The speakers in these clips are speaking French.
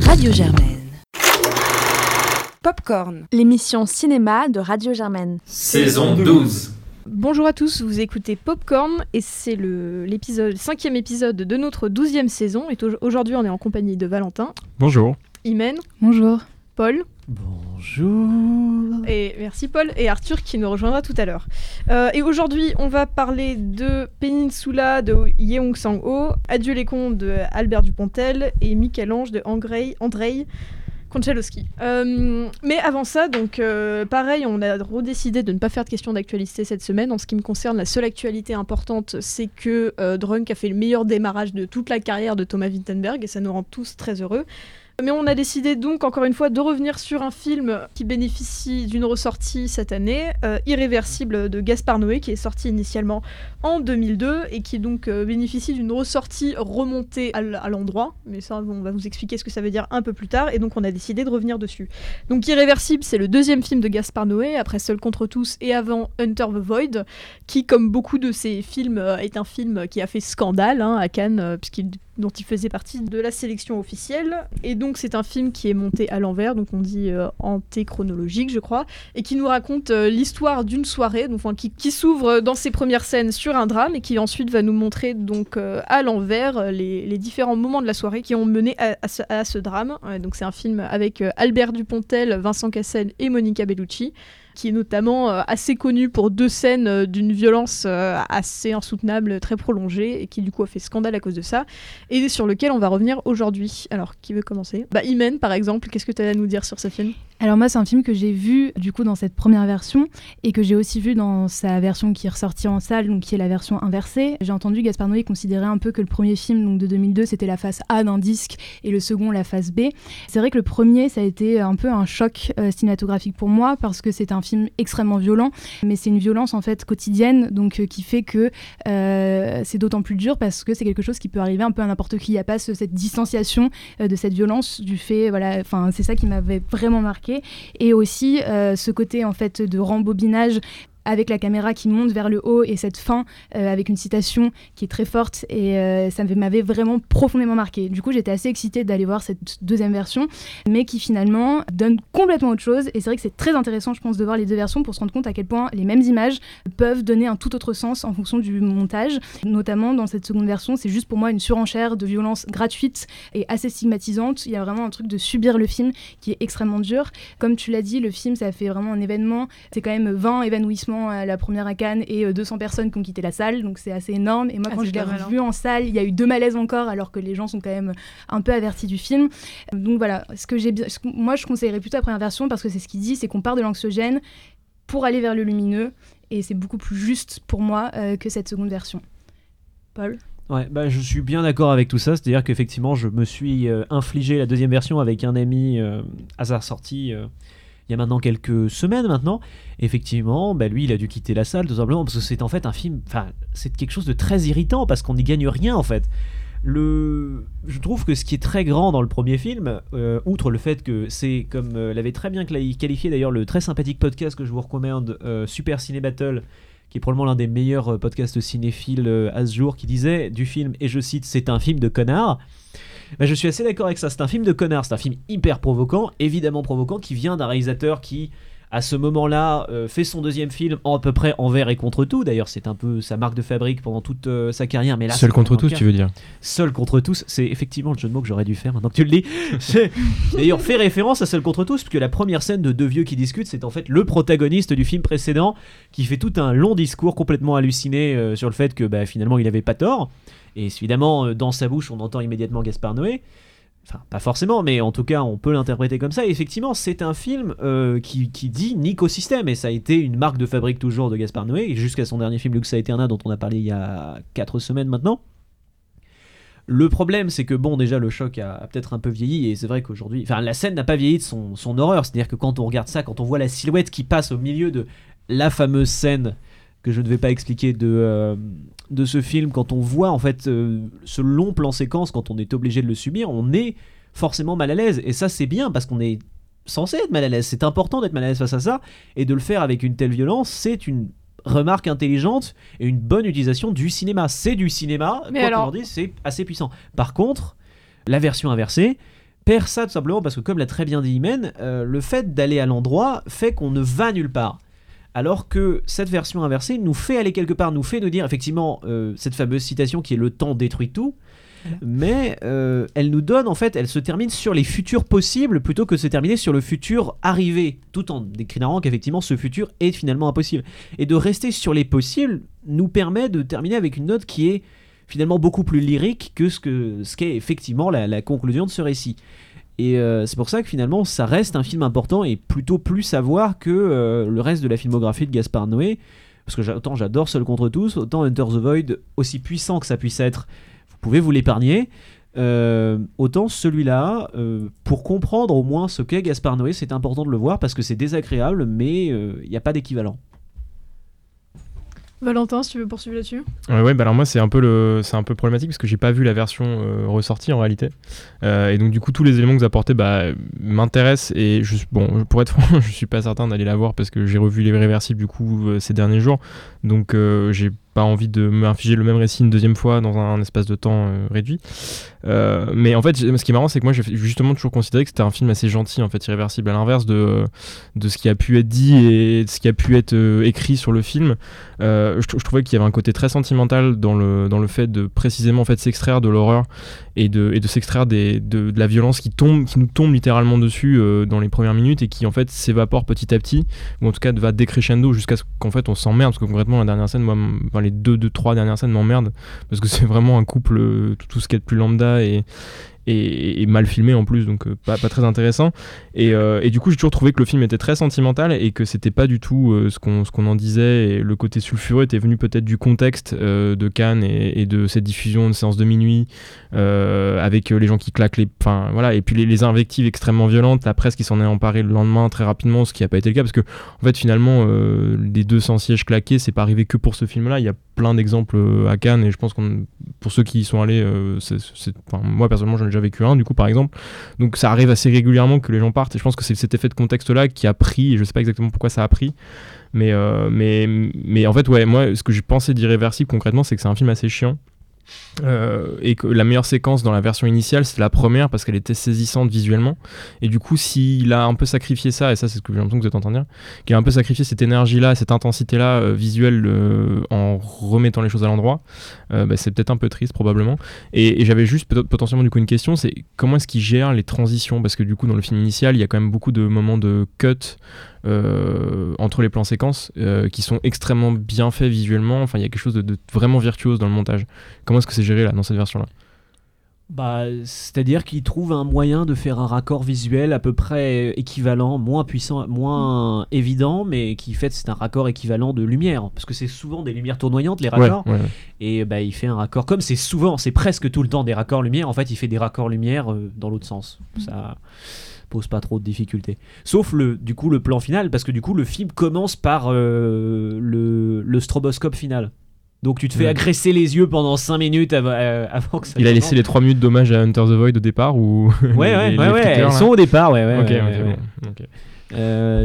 Radio Germaine. Popcorn, l'émission cinéma de Radio Germaine. Saison 12. Bonjour à tous, vous écoutez Popcorn et c'est le 5e épisode de notre 12e saison. Et aujourd'hui, on est en compagnie de Valentin. Bonjour. Imen. Bonjour. Paul. Bonjour. Et merci Paul et Arthur qui nous rejoindra tout à l'heure. Et aujourd'hui, on va parler de Peninsula de Yeon Sang-ho, Adieu les cons de Albert Dupontel et Michel-Ange de Andrei Konchalovsky. Mais avant ça, donc pareil, on a redécidé de ne pas faire de questions d'actualité cette semaine. En ce qui me concerne, la seule actualité importante, c'est que Drunk a fait le meilleur démarrage de toute la carrière de Thomas Wittenberg et ça nous rend tous très heureux. Mais on a décidé donc encore une fois de revenir sur un film qui bénéficie d'une ressortie cette année, Irréversible de Gaspar Noé, qui est sorti initialement en 2002 et qui donc bénéficie d'une ressortie remontée à l'endroit. Mais ça, on va vous expliquer ce que ça veut dire un peu plus tard et donc on a décidé de revenir dessus. Donc Irréversible, c'est le deuxième film de Gaspar Noé, après Seul contre tous et avant Enter the Void, qui comme beaucoup de ses films est un film qui a fait scandale à Cannes, dont il faisait partie de la sélection officielle. Et donc c'est un film qui est monté à l'envers, donc on dit antéchronologique je crois, et qui nous raconte l'histoire d'une soirée, donc, qui s'ouvre dans ses premières scènes sur un drame et qui ensuite va nous montrer donc à l'envers les différents moments de la soirée qui ont mené à ce drame. Donc c'est un film avec Albert Dupontel, Vincent Cassel et Monica Bellucci, qui est notamment assez connu pour deux scènes d'une violence assez insoutenable, très prolongée, et qui du coup a fait scandale à cause de ça, et sur lequel on va revenir aujourd'hui. Alors, qui veut commencer ? Imen, par exemple, qu'est-ce que tu as à nous dire sur ce film ? Alors moi, c'est un film que j'ai vu du coup dans cette première version, et que j'ai aussi vu dans sa version qui est ressortie en salle, donc qui est la version inversée. J'ai entendu Gaspar Noé considérer un peu que le premier film donc de 2002, c'était la face A d'un disque, et le second la face B. C'est vrai que le premier, ça a été un peu un choc cinématographique pour moi, parce que c'est un film extrêmement violent, mais c'est une violence en fait quotidienne, donc qui fait que c'est d'autant plus dur parce que c'est quelque chose qui peut arriver un peu à n'importe qui. Il n'y a pas cette distanciation de cette violence du fait, voilà, enfin c'est ça qui m'avait vraiment marqué, et aussi ce côté en fait de rembobinage avec la caméra qui monte vers le haut et cette fin avec une citation qui est très forte, et ça m'avait vraiment profondément marqué. Du coup, j'étais assez excitée d'aller voir cette deuxième version, mais qui finalement donne complètement autre chose, et c'est vrai que c'est très intéressant je pense de voir les deux versions pour se rendre compte à quel point les mêmes images peuvent donner un tout autre sens en fonction du montage. Notamment dans cette seconde version, c'est juste pour moi une surenchère de violence gratuite et assez stigmatisante. Il y a vraiment un truc de subir le film qui est extrêmement dur. Comme tu l'as dit, le film ça fait vraiment un événement, c'est quand même 20 évanouissements à la première à Cannes et 200 personnes qui ont quitté la salle, donc c'est assez énorme. Et moi quand je l'ai revu en salle, il y a eu 2 malaises encore, alors que les gens sont quand même un peu avertis du film. Donc voilà, moi je conseillerais plutôt la première version, parce que c'est ce qu'il dit, c'est qu'on part de l'anxiogène pour aller vers le lumineux, et c'est beaucoup plus juste pour moi que cette seconde version. Paul ? Ouais, je suis bien d'accord avec tout ça, c'est-à-dire qu'effectivement je me suis infligé la deuxième version avec un ami à sa sortie il y a maintenant quelques semaines maintenant. Effectivement, lui il a dû quitter la salle tout simplement parce que c'est en fait un film, c'est quelque chose de très irritant parce qu'on n'y gagne rien en fait. Je trouve que ce qui est très grand dans le premier film, outre le fait que c'est, comme l'avait très bien qualifié d'ailleurs le très sympathique podcast que je vous recommande, Super Ciné Battle, qui est probablement l'un des meilleurs podcasts cinéphiles à ce jour, qui disait du film, et je cite, c'est un film de connard. Je suis assez d'accord avec ça, c'est un film de connard, c'est un film hyper provoquant, évidemment provoquant, qui vient d'un réalisateur qui, à ce moment-là, fait son deuxième film à peu près envers et contre tout. D'ailleurs, c'est un peu sa marque de fabrique pendant toute sa carrière. Mais là, Seul contre tous, tu veux dire ? Seul contre tous, c'est effectivement le jeu de mots que j'aurais dû faire maintenant que tu le dis. D'ailleurs, fait référence à Seul contre tous, puisque la première scène de deux vieux qui discutent, c'est en fait le protagoniste du film précédent qui fait tout un long discours complètement halluciné sur le fait que finalement, il n'avait pas tort. Et évidemment, dans sa bouche, on entend immédiatement Gaspar Noé. Enfin, pas forcément, mais en tout cas, on peut l'interpréter comme ça. Et effectivement, c'est un film qui dit nique au système. Et ça a été une marque de fabrique toujours de Gaspar Noé, et jusqu'à son dernier film, Lux Aeterna, dont on a parlé il y a 4 semaines maintenant. Le problème, c'est que déjà, le choc a peut-être un peu vieilli. Et c'est vrai qu'aujourd'hui, la scène n'a pas vieilli de son horreur. C'est-à-dire que quand on regarde ça, quand on voit la silhouette qui passe au milieu de la fameuse scène que je ne vais pas expliquer de ce film, quand on voit en fait ce long plan séquence, quand on est obligé de le subir, on est forcément mal à l'aise, et ça c'est bien parce qu'on est censé être mal à l'aise, c'est important d'être mal à l'aise face à ça, et de le faire avec une telle violence, c'est une remarque intelligente et une bonne utilisation du cinéma. C'est du cinéma, mais quoi alors... qu'on en dise, c'est assez puissant. Par contre, la version inversée perd ça tout simplement parce que, comme l'a très bien dit Imen, le fait d'aller à l'endroit fait qu'on ne va nulle part. Alors que cette version inversée nous fait aller quelque part, nous fait nous dire, effectivement, cette fameuse citation qui est « le temps détruit tout », mais elle nous donne, en fait, elle se termine sur les futurs possibles plutôt que se terminer sur le futur arrivé, tout en déclarant qu'effectivement ce futur est finalement impossible. Et de rester sur les possibles nous permet de terminer avec une note qui est finalement beaucoup plus lyrique que ce qu'est effectivement la conclusion de ce récit. Et c'est pour ça que finalement ça reste un film important et plutôt plus à voir que le reste de la filmographie de Gaspar Noé, parce que autant j'adore Seul contre tous, autant Enter the Void, aussi puissant que ça puisse être, vous pouvez vous l'épargner, autant celui-là, pour comprendre au moins ce qu'est Gaspar Noé, c'est important de le voir parce que c'est désagréable, mais il n'y a pas d'équivalent. Valentin, si tu veux poursuivre là-dessus. Ouais, bah alors moi c'est un peu problématique parce que j'ai pas vu la version ressortie en réalité, et donc du coup tous les éléments que vous apportez m'intéressent, et pour être franc, je suis pas certain d'aller la voir parce que j'ai revu l'Irréversible du coup ces derniers jours, donc j'ai pas envie de m'infliger le même récit une deuxième fois dans un espace de temps réduit, mais en fait ce qui est marrant c'est que moi j'ai justement toujours considéré que c'était un film assez gentil en fait, Irréversible, à l'inverse de ce qui a pu être dit et de ce qui a pu être écrit sur le film. Je trouvais qu'il y avait un côté très sentimental dans le fait de précisément en fait s'extraire de l'horreur et de s'extraire de la violence qui nous tombe littéralement dessus dans les premières minutes et qui en fait s'évapore petit à petit, ou en tout cas va décrescendo jusqu'à ce qu'en fait on s'emmerde, parce que concrètement la dernière scène, moi, les trois dernières scènes m'emmerdent parce que c'est vraiment un couple tout ce qu'il y a de plus lambda et mal filmé en plus, donc pas très intéressant, et du coup j'ai toujours trouvé que le film était très sentimental et que c'était pas du tout ce qu'on en disait, et le côté sulfureux était venu peut-être du contexte de Cannes et de cette diffusion de séance de minuit avec les gens qui claquent enfin voilà, et puis les invectives extrêmement violentes, la presse qui s'en est emparée le lendemain très rapidement, ce qui n'a pas été le cas parce que en fait finalement les 200 sièges claqués c'est pas arrivé que pour ce film là, il y a plein d'exemples à Cannes, et je pense qu'on, pour ceux qui y sont allés, moi personnellement j'en ai déjà vécu un du coup par exemple, donc ça arrive assez régulièrement que les gens partent, et je pense que c'est cet effet de contexte là qui a pris, et je sais pas exactement pourquoi ça a pris, mais en fait ouais, moi ce que j'ai pensé d'Irréversible concrètement c'est que c'est un film assez chiant. Et que la meilleure séquence dans la version initiale c'est la première parce qu'elle était saisissante visuellement, et du coup s'il a un peu sacrifié ça, et ça c'est ce que j'ai l'impression que vous êtes en train de dire, qu'il a un peu sacrifié cette énergie là, cette intensité là visuelle en remettant les choses à l'endroit, c'est peut-être un peu triste probablement, et j'avais juste potentiellement du coup une question, c'est comment est-ce qu'il gère les transitions, parce que du coup dans le film initial il y a quand même beaucoup de moments de cut entre les plans séquences qui sont extrêmement bien faits visuellement, enfin il y a quelque chose de vraiment virtuose dans le montage. Comment est-ce que c'est géré là dans cette version là? C'est-à-dire qu'ils trouvent un moyen de faire un raccord visuel à peu près équivalent, moins puissant, moins évident, mais qui fait c'est un raccord équivalent de lumière, parce que c'est souvent des lumières tournoyantes les raccords, ouais. Et il fait un raccord, comme c'est presque tout le temps des raccords lumière, en fait il fait des raccords lumière dans l'autre sens, ça pose pas trop de difficultés, sauf le plan final, parce que du coup le film commence par le stroboscope final. Donc tu te fais agresser les yeux pendant 5 minutes avant que ça... Il a laissé les 3 minutes d'hommage à Enter the Void au départ ou... Ouais, elles sont au départ, ouais.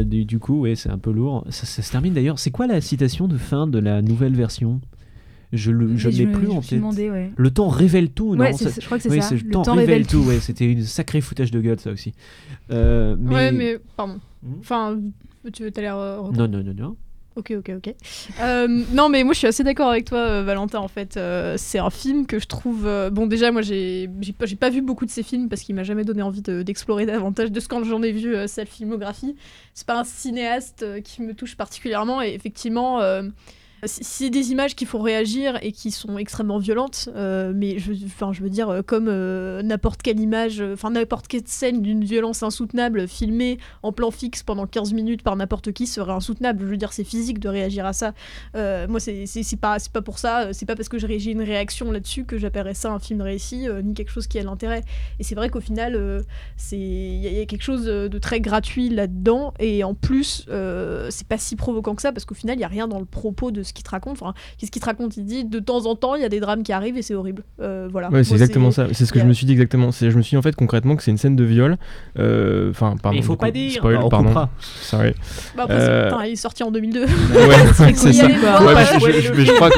Du coup, ouais, c'est un peu lourd. Ça se termine d'ailleurs. C'est quoi la citation de fin de la nouvelle version ? Je ne l'ai plus en tête. Ouais. Le temps révèle tout, non ? Je crois que c'est ça. Le temps révèle tout, ouais. C'était une sacrée foutage de gueule, ça aussi. Ouais, mais... Pardon. Enfin, tu veux t'aller... Non. Ok. Non, mais moi, je suis assez d'accord avec toi, Valentin, en fait. C'est un film que je trouve... déjà, moi, j'ai pas vu beaucoup de ces films parce qu'il m'a jamais donné envie d'explorer davantage de ce que j'en ai vu, sa filmographie. C'est pas un cinéaste qui me touche particulièrement. Et effectivement, c'est des images qui font réagir et qui sont extrêmement violentes. Mais je veux dire, comme n'importe quelle image, n'importe quelle scène d'une violence insoutenable filmée en plan fixe pendant 15 minutes par n'importe qui serait insoutenable. Je veux dire, c'est physique de réagir à ça. Moi, c'est pas pour ça. C'est pas parce que j'ai une réaction là-dessus que j'appellerais ça un film réussi, ni quelque chose qui a l'intérêt. Et c'est vrai qu'au final, y a quelque chose de très gratuit là-dedans. Et en plus, c'est pas si provoquant que ça parce qu'au final, il y a rien dans le propos de ce qu'il te raconte. Enfin, qu'est-ce qu'il te raconte ? Il dit de temps en temps, il y a des drames qui arrivent et c'est horrible. Voilà. Ouais, c'est exactement ça. C'est ce que je me suis dit exactement. Je me suis dit en fait concrètement que c'est une scène de viol. Enfin, pardon. Il faut pas dire. Spoil, on comprendra. Sorry. Bah, après, il est sorti en 2002. Ouais, c'est ça.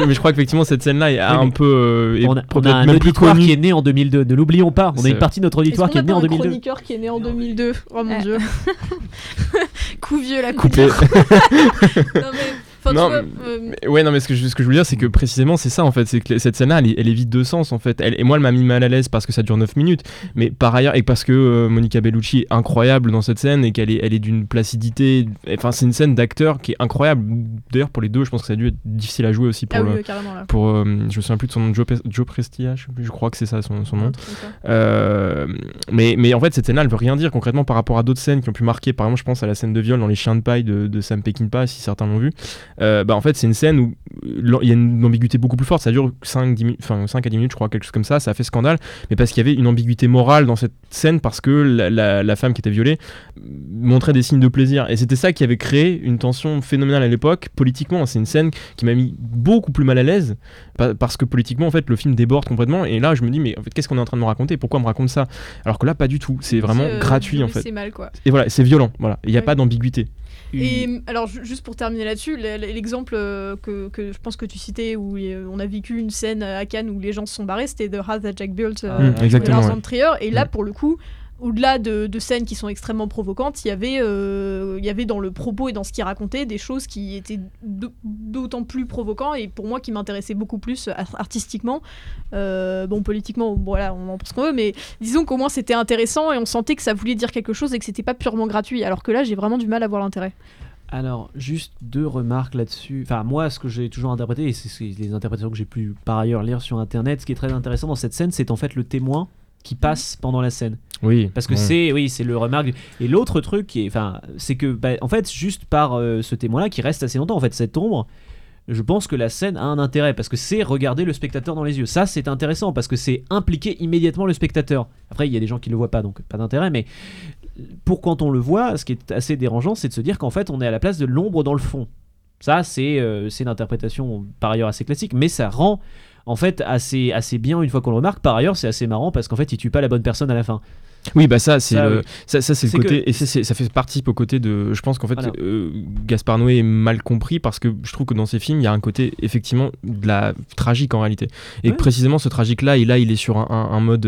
Mais je crois qu'effectivement cette scène-là est un peu. On a un auditoire qui est né en 2002. Ne l'oublions pas. On a une partie de notre auditoire qui est né en 2002. Chroniqueur qui est né en 2002. Oh mon dieu. Couvieux la coupée. Non mais ce que je veux dire, c'est que précisément c'est ça en fait, c'est que cette scène-là elle est vide de sens en fait, et moi elle m'a mis mal à l'aise parce que ça dure 9 minutes, mais par ailleurs, et parce que Monica Bellucci est incroyable dans cette scène et qu'elle est, d'une placidité, enfin c'est une scène d'acteur qui est incroyable, d'ailleurs pour les deux je pense que ça a dû être difficile à jouer aussi pour, je me souviens plus de son nom, Joe Prestia, je crois que c'est ça son nom, mais en fait cette scène-là elle veut rien dire concrètement par rapport à d'autres scènes qui ont pu marquer, par exemple je pense à la scène de viol dans Les Chiens de paille de Sam Peckinpah si certains l'ont vu. En fait c'est une scène où il y a une ambiguïté beaucoup plus forte, ça dure 5 à 10 minutes je crois, quelque chose comme ça, ça a fait scandale, mais parce qu'il y avait une ambiguïté morale dans cette scène parce que la femme qui était violée montrait des signes de plaisir, et c'était ça qui avait créé une tension phénoménale à l'époque politiquement. C'est une scène qui m'a mis beaucoup plus mal à l'aise parce que politiquement en fait le film déborde complètement, et là je me dis mais en fait qu'est-ce qu'on est en train de me raconter, pourquoi on me raconte ça, alors que là pas du tout, c'est vraiment gratuit en fait, c'est mal quoi, et voilà c'est violent, voilà, il n'y a pas d'ambiguïté. Et alors juste pour terminer là-dessus, l'exemple que je pense que tu citais où on a vécu une scène à Cannes où les gens se sont barrés, c'était The House That Jack Built de Lars von Trier, et là pour le coup au-delà de scènes qui sont extrêmement provocantes, il y avait dans le propos et dans ce qu'il racontait des choses qui étaient d'autant plus provocantes et pour moi qui m'intéressaient beaucoup plus artistiquement. Politiquement, voilà, on en pense qu'on veut, mais disons qu'au moins c'était intéressant et on sentait que ça voulait dire quelque chose et que c'était pas purement gratuit, alors que là j'ai vraiment du mal à voir l'intérêt. Alors, juste deux remarques là-dessus. Enfin, moi, ce que j'ai toujours interprété, et c'est les interprétations que j'ai pu par ailleurs lire sur Internet, ce qui est très intéressant dans cette scène, c'est en fait le témoin qui passe pendant la scène. Oui, parce que c'est le remarque. Et l'autre truc qui est, c'est que en fait juste par ce témoin là qui reste assez longtemps en fait, cette ombre, je pense que la scène a un intérêt parce que c'est regarder le spectateur dans les yeux. Ça c'est intéressant parce que c'est impliquer immédiatement le spectateur. Après il y a des gens qui le voient pas donc pas d'intérêt, mais pour quand on le voit, ce qui est assez dérangeant, c'est de se dire qu'en fait on est à la place de l'ombre dans le fond. Ça c'est une interprétation par ailleurs assez classique, mais ça rend en fait assez bien une fois qu'on le remarque. Par ailleurs c'est assez marrant parce qu'en fait il tue pas la bonne personne à la fin. Oui, bah c'est le côté, que... et ça fait partie au côté de, je pense qu'en fait Gaspar Noé est mal compris parce que je trouve que dans ses films il y a un côté effectivement de la tragique en réalité, et précisément ce tragique là il est sur un mode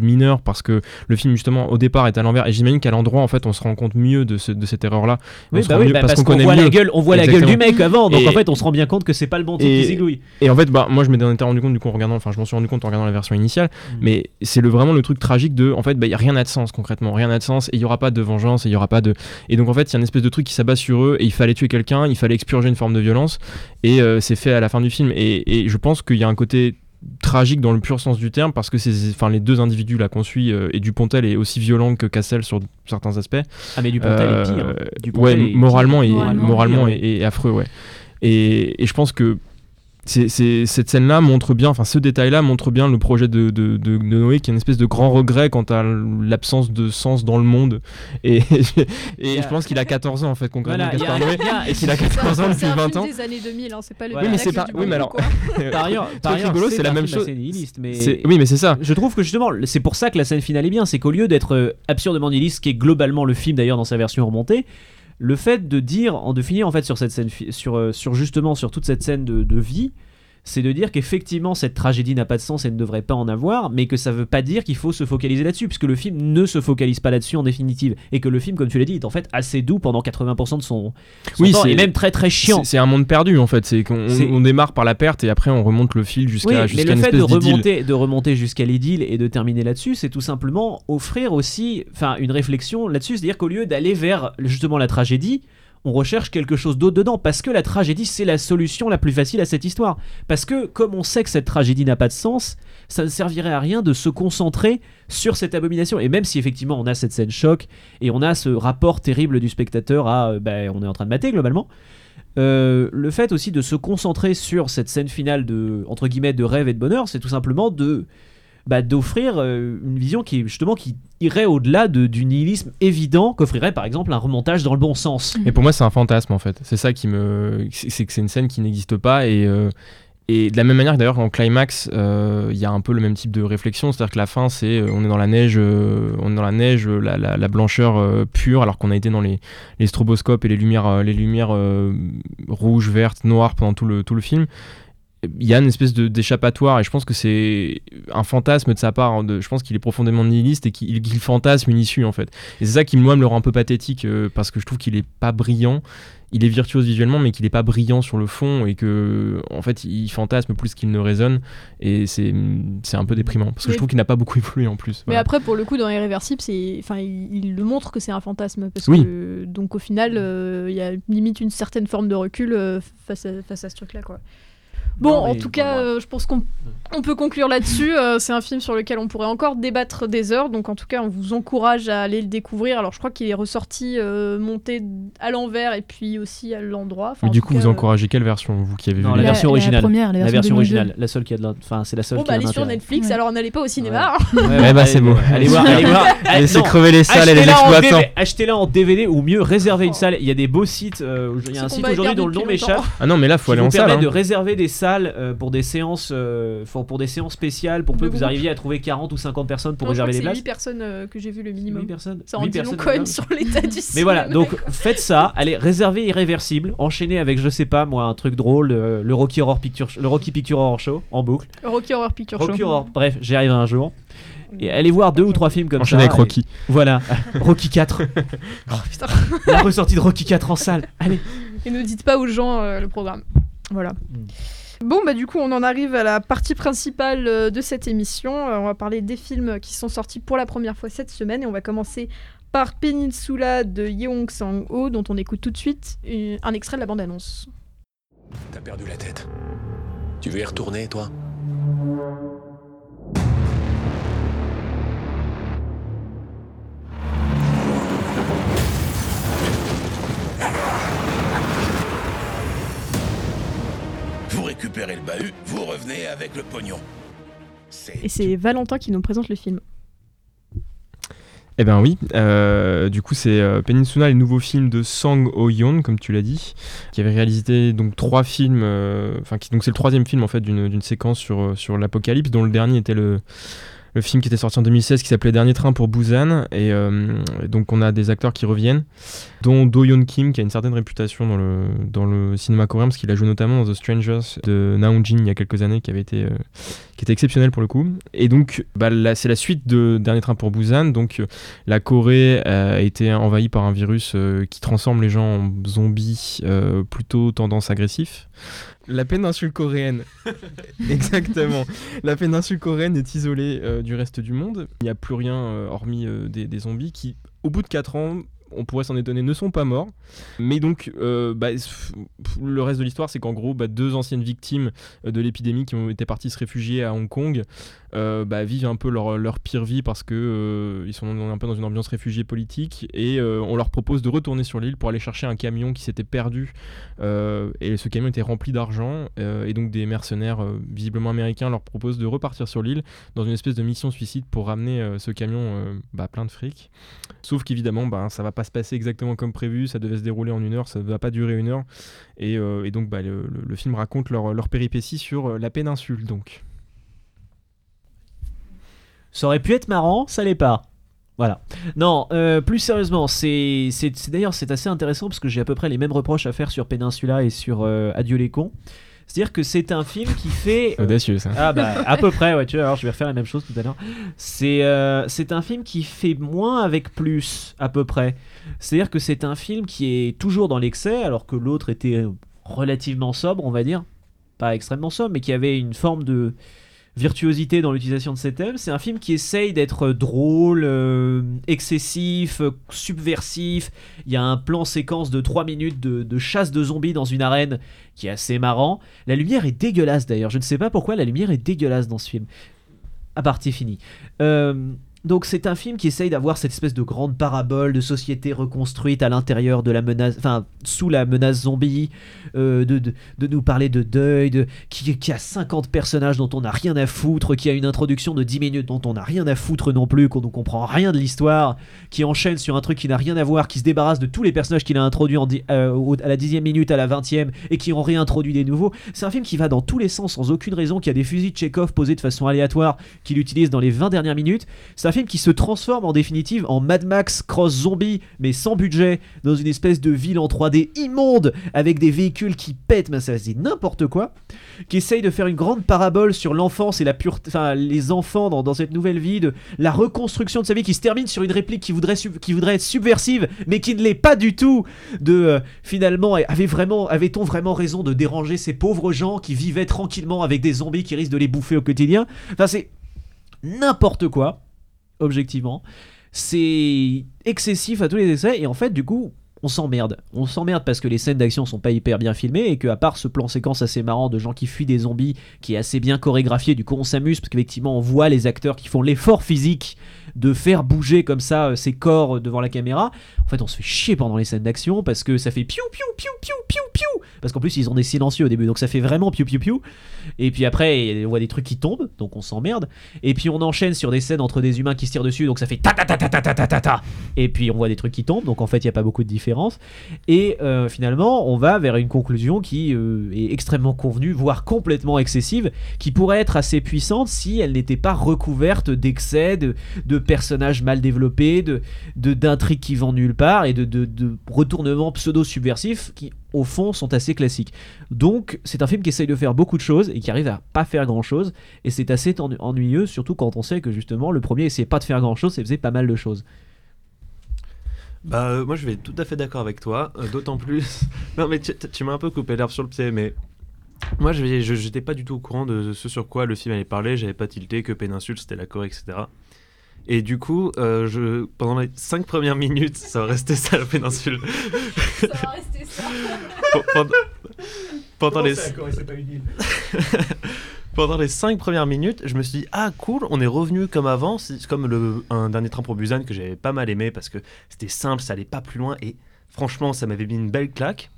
mineur parce que le film justement au départ est à l'envers, et j'imagine qu'à l'endroit en fait on se rend compte mieux de cette erreur là, parce qu'on voit la gueule du mec avant, donc en fait on se rend bien compte que c'est pas le bon type qui zigouille, et en fait moi je m'étais rendu compte je m'en suis rendu compte en regardant la version initiale, mais c'est vraiment le truc tragique de en fait il n'y a rien à de sens concrètement, rien à de sens, et il n'y aura pas de vengeance, et il n'y aura pas de, et donc en fait il y a une espèce de truc qui s'abat sur eux, et il fallait tuer quelqu'un, il fallait expurger une forme de violence, et c'est fait à la fin du film, et je pense qu'il y a un côté tragique dans le pur sens du terme parce que les deux individus là qu'on suit, et Dupontel est aussi violent que Cassel sur certains aspects. Ah mais Dupontel est pire, moralement et affreux, et je pense que cette scène-là montre bien, ce détail-là montre bien le projet de Noé, qui est une espèce de grand regret quant à l'absence de sens dans le monde. Et je pense qu'il a 14 ans en fait, concrètement, Gaspar Noé, et qu'il a 14 ans depuis 20 ans. C'est des années 2000, c'est pas le. Oui, mais c'est pas. Oui, mais alors. Par ailleurs, c'est la même chose. Oui, mais c'est ça. Je trouve que justement, c'est pour ça que la scène finale est bien, c'est qu'au lieu d'être absurdement nihiliste, qui est globalement le film d'ailleurs dans sa version remontée. Le fait de dire, de finir en fait sur cette scène, sur toute cette scène de vie, c'est de dire qu'effectivement cette tragédie n'a pas de sens et ne devrait pas en avoir, mais que ça veut pas dire qu'il faut se focaliser là-dessus, puisque le film ne se focalise pas là-dessus en définitive, et que le film, comme tu l'as dit, est en fait assez doux pendant 80% de son temps, et même très très chiant. C'est un monde perdu en fait, on démarre par la perte et après on remonte le fil jusqu'à une espèce d'idylle. Mais le fait de remonter jusqu'à l'idylle et de terminer là-dessus, c'est tout simplement offrir aussi une réflexion là-dessus, c'est-à-dire qu'au lieu d'aller vers justement la tragédie, on recherche quelque chose d'autre dedans, parce que la tragédie c'est la solution la plus facile à cette histoire, parce que comme on sait que cette tragédie n'a pas de sens, ça ne servirait à rien de se concentrer sur cette abomination. Et même si effectivement on a cette scène choc et on a ce rapport terrible du spectateur à on est en train de mater globalement, le fait aussi de se concentrer sur cette scène finale de, entre guillemets, de rêve et de bonheur, c'est tout simplement de d'offrir une vision qui justement qui irait au-delà du nihilisme évident qu'offrirait par exemple un remontage dans le bon sens. Et pour moi c'est un fantasme en fait, c'est ça qui me... c'est que c'est une scène qui n'existe pas et de la même manière que d'ailleurs en climax il y a un peu le même type de réflexion, c'est-à-dire que la fin c'est on est dans la neige, la blancheur pure alors qu'on a été dans les stroboscopes et les lumières rouges, vertes, noires pendant tout le film. Il y a une espèce d'échappatoire et je pense que c'est un fantasme de sa part, hein, je pense qu'il est profondément nihiliste et qu'il fantasme une issue en fait, et c'est ça qui moi me le rend un peu pathétique parce que je trouve qu'il est pas brillant, il est virtuose visuellement mais qu'il est pas brillant sur le fond et que en fait il fantasme plus qu'il ne raisonne et c'est un peu déprimant parce que je trouve qu'il n'a pas beaucoup évolué en plus. Voilà. Mais après pour le coup dans Irréversible il le montre que c'est un fantasme parce que donc au final il y a limite une certaine forme de recul face à ce truc là quoi. Bon, non, en tout cas, je pense qu'on peut conclure là-dessus. C'est un film sur lequel on pourrait encore débattre des heures. Donc, en tout cas, on vous encourage à aller le découvrir. Alors, je crois qu'il est ressorti monté à l'envers et puis aussi à l'endroit. Mais du coup, vous encouragez quelle version, vous qui avez vu la version originale. La version originale, la seule qui a de l'intérêt. Enfin, c'est la seule qui a de l'intérêt. Bon, bah, elle est sur Netflix, alors n'allez pas au cinéma. Ouais. C'est beau. Allez voir, laissez crever les salles et les exploitants. Achetez-la en DVD ou mieux, réservez une salle. Il y a des beaux sites. Il y a un site aujourd'hui dont le nom m'échappe. Ah non, mais là, il faut aller en salle. Ça permet de réserver des salles pour des séances spéciales pour peu que vous arriviez à trouver 40 ou 50 personnes pour réserver les places. C'est 8 personnes que j'ai vu le minimum. 8 personnes. Ça en dit long quand même sur l'état du cinéma. Mais voilà, donc faites ça, allez, réservez Irréversible, enchaînez avec je sais pas moi un truc drôle, le Rocky Horror Picture Show en boucle. Rocky Horror Picture Show. Bref, j'y arriverai un jour. Et allez voir deux ou trois films comme enchaînez ça. Enchaînez avec Rocky. Voilà, Rocky 4. Oh putain. La ressortie de Rocky 4 en salle. Allez. Et ne dites pas aux gens le programme. Voilà. Bon, bah du coup, on en arrive à la partie principale de cette émission. On va parler des films qui sont sortis pour la première fois cette semaine. Et on va commencer par Peninsula de Yeon Sang-ho, dont on écoute tout de suite un extrait de la bande-annonce. T'as perdu la tête. Tu veux y retourner, toi ? Récupérez le bahut, vous revenez avec le pognon. Et c'est Valentin qui nous présente le film. Eh ben oui, du coup c'est Peninsula, le nouveau film de Sang-ho Yeon, comme tu l'as dit, qui avait réalisé donc 3 films, donc c'est le 3e film en fait d'une séquence sur l'apocalypse, dont le dernier était le film qui était sorti en 2016 qui s'appelait Dernier train pour Busan, et donc on a des acteurs qui reviennent dont Do Yeon Kim qui a une certaine réputation dans le cinéma coréen parce qu'il a joué notamment dans The Strangers de Na Eun-jin il y a quelques années qui était exceptionnel pour le coup, et donc c'est la suite de Dernier train pour Busan. Donc la Corée a été envahie par un virus qui transforme les gens en zombies plutôt tendance agressif. La péninsule coréenne, exactement. La péninsule coréenne est isolée du reste du monde. Il n'y a plus rien hormis des zombies qui, au bout de 4 ans, on pourrait s'en étonner, ne sont pas morts. Mais donc, le reste de l'histoire, c'est qu'en gros, 2 anciennes victimes de l'épidémie qui étaient parties se réfugier à Hong Kong vivent un peu leur pire vie parce qu'ils sont un peu dans une ambiance réfugiée politique, et on leur propose de retourner sur l'île pour aller chercher un camion qui s'était perdu, et ce camion était rempli d'argent, et donc des mercenaires visiblement américains leur proposent de repartir sur l'île dans une espèce de mission suicide pour ramener ce camion plein de fric. Sauf qu'évidemment ça va pas se passer exactement comme prévu, ça devait se dérouler en 1 heure, ça va pas durer 1 heure, et donc le film raconte leur péripétie sur la péninsule. Donc ça aurait pu être marrant, ça l'est pas. Voilà. Non, plus sérieusement, c'est d'ailleurs c'est assez intéressant parce que j'ai à peu près les mêmes reproches à faire sur Peninsula et sur Adieu les cons. C'est-à-dire que c'est un film qui fait... audacieux, ça. Ah bah, à peu près, ouais, tu vois, alors je vais refaire la même chose tout à l'heure. C'est un film qui fait moins avec plus, à peu près. C'est-à-dire que c'est un film qui est toujours dans l'excès, alors que l'autre était relativement sobre, on va dire. Pas extrêmement sobre, mais qui avait une forme de virtuosité dans l'utilisation de ces thèmes. C'est un film qui essaye d'être drôle, excessif, subversif. Il y a un plan séquence de 3 minutes de chasse de zombies dans une arène qui est assez marrant. La lumière est dégueulasse d'ailleurs, je ne sais pas pourquoi la lumière est dégueulasse dans ce film. À partie finie. Donc c'est un film qui essaye d'avoir cette espèce de grande parabole de société reconstruite à l'intérieur de la menace, enfin sous la menace zombie, de nous parler de deuil, qui a 50 personnages dont on n'a rien à foutre, qui a une introduction de 10 minutes dont on n'a rien à foutre non plus, qu'on ne comprend rien de l'histoire, qui enchaîne sur un truc qui n'a rien à voir, qui se débarrasse de tous les personnages qu'il a introduits à la 10e minute, à la 20e, et qui en réintroduit des nouveaux. C'est un film qui va dans tous les sens sans aucune raison, qui a des fusils de Chekhov posés de façon aléatoire, qu'il utilise dans les 20 dernières minutes. C'est un film qui se transforme en définitive en Mad Max cross zombie, mais sans budget, dans une espèce de ville en 3D immonde, avec des véhicules qui pètent, mais ça se dit n'importe quoi, qui essaye de faire une grande parabole sur l'enfance et la pureté, enfin les enfants dans cette nouvelle vie, de la reconstruction de sa vie, qui se termine sur une réplique qui voudrait être subversive, mais qui ne l'est pas du tout, de finalement, avait-on vraiment raison de déranger ces pauvres gens qui vivaient tranquillement avec des zombies qui risquent de les bouffer au quotidien. Enfin, c'est n'importe quoi. Objectivement, c'est excessif à tous les essais, et en fait, du coup, on s'emmerde parce que les scènes d'action sont pas hyper bien filmées, et que à part ce plan séquence assez marrant de gens qui fuient des zombies, qui est assez bien chorégraphié, du coup on s'amuse parce qu'effectivement on voit les acteurs qui font l'effort physique de faire bouger comme ça ces corps devant la caméra. En fait, on se fait chier pendant les scènes d'action parce que ça fait piou piou piou piou piou piou, parce qu'en plus ils ont des silencieux au début, donc ça fait vraiment piou piou piou, et puis après on voit des trucs qui tombent, donc on s'emmerde, et puis on enchaîne sur des scènes entre des humains qui se tirent dessus, donc ça fait ta ta ta ta ta ta ta ta, et puis on voit des trucs qui tombent, donc en fait il y a pas beaucoup de différence. Et finalement on va vers une conclusion qui est extrêmement convenue, voire complètement excessive, qui pourrait être assez puissante si elle n'était pas recouverte d'excès, de personnages mal développés, d'intrigues qui vont nulle part, et de retournements pseudo-subversifs qui au fond sont assez classiques. Donc c'est un film qui essaye de faire beaucoup de choses et qui arrive à pas faire grand chose, et c'est assez ennuyeux, surtout quand on sait que justement le premier essayait pas de faire grand chose et faisait pas mal de choses. Moi je vais être tout à fait d'accord avec toi, d'autant plus. Non mais tu m'as un peu coupé l'herbe sur le pied, mais moi j'étais pas du tout au courant de ce sur quoi le film allait parler, j'avais pas tilté que Peninsula c'était l'accord, etc. Et du coup, pendant les 5 premières minutes, ça va rester ça la Peninsula. Ça va rester ça. Pendant les. C'est accord, c'est pas une île. Pendant les 5 premières minutes, je me suis dit « Ah cool, on est revenu comme avant, c'est comme un dernier train pour Busan que j'avais pas mal aimé parce que c'était simple, ça allait pas plus loin et franchement ça m'avait mis une belle claque. »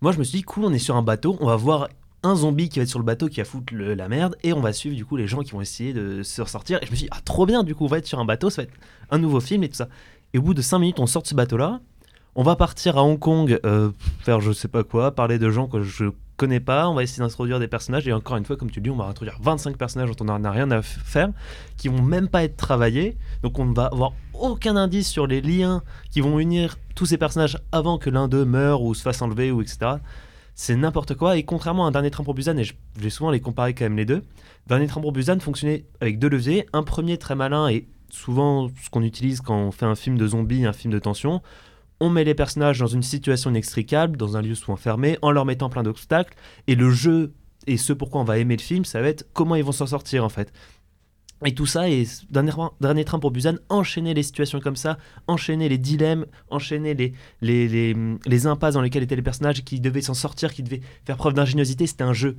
Moi je me suis dit « Cool, on est sur un bateau, on va voir un zombie qui va être sur le bateau qui va foutre la merde et on va suivre du coup les gens qui vont essayer de se ressortir. » Et je me suis dit « Ah trop bien, du coup on va être sur un bateau, ça va être un nouveau film et tout ça. » Et au bout de 5 minutes, on sort de ce bateau-là, on va partir à Hong Kong faire je sais pas quoi, parler de gens que je connais pas, on va essayer d'introduire des personnages et encore une fois comme tu le dis on va introduire 25 personnages dont on n'a rien à faire, qui vont même pas être travaillés, donc on ne va avoir aucun indice sur les liens qui vont unir tous ces personnages avant que l'un d'eux meure ou se fasse enlever ou etc. C'est n'importe quoi, et contrairement à un Dernier Train pour Busan, et je vais souvent les comparer quand même les deux, Dernier Train pour Busan fonctionnait avec deux leviers, un premier très malin et souvent ce qu'on utilise quand on fait un film de zombies, un film de tension. On met les personnages dans une situation inextricable, dans un lieu souvent fermé, en leur mettant plein d'obstacles. Et le jeu, et ce pourquoi on va aimer le film, ça va être comment ils vont s'en sortir en fait. Et tout ça, et Dernier Train pour Busan, enchaîner les situations comme ça, enchaîner les dilemmes, enchaîner les impasses dans lesquelles étaient les personnages qui devaient s'en sortir, qui devaient faire preuve d'ingéniosité. C'était un jeu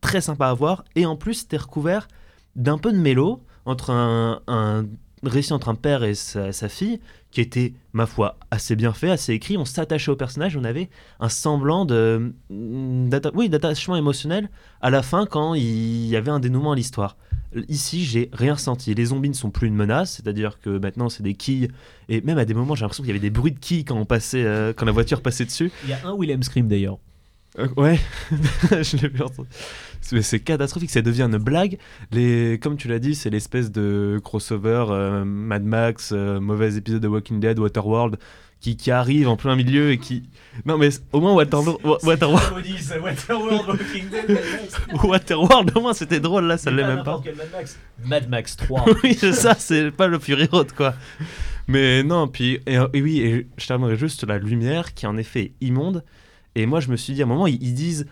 très sympa à voir. Et en plus, c'était recouvert d'un peu de mélo entre un récit entre un père et sa fille, qui était, ma foi, assez bien fait, assez écrit. On s'attachait au personnage, on avait un semblant d'attachement émotionnel à la fin quand il y avait un dénouement à l'histoire. Ici, j'ai rien ressenti. Les zombies ne sont plus une menace, c'est-à-dire que maintenant, c'est des quilles. Et même à des moments, j'ai l'impression qu'il y avait des bruits de quilles quand la voiture passait dessus. Il y a un Wilhelm Scream d'ailleurs. Ouais, je l'ai vu entendre. C'est catastrophique, ça devient une blague. Comme tu l'as dit, c'est l'espèce de crossover Mad Max, mauvais épisode de Walking Dead, Waterworld, qui arrive en plein milieu et qui... Non mais au moins Waterworld, Walking Dead, Mad Max. Waterworld, au moins c'était drôle, là ça l'est même pas. Quel Mad Max, Mad Max 3. Oui, c'est ça, c'est pas le Fury Road quoi. Mais non, puis... Et je terminerai juste sur la lumière qui est en effet immonde. Et moi, je me suis dit, à un moment, ils disent,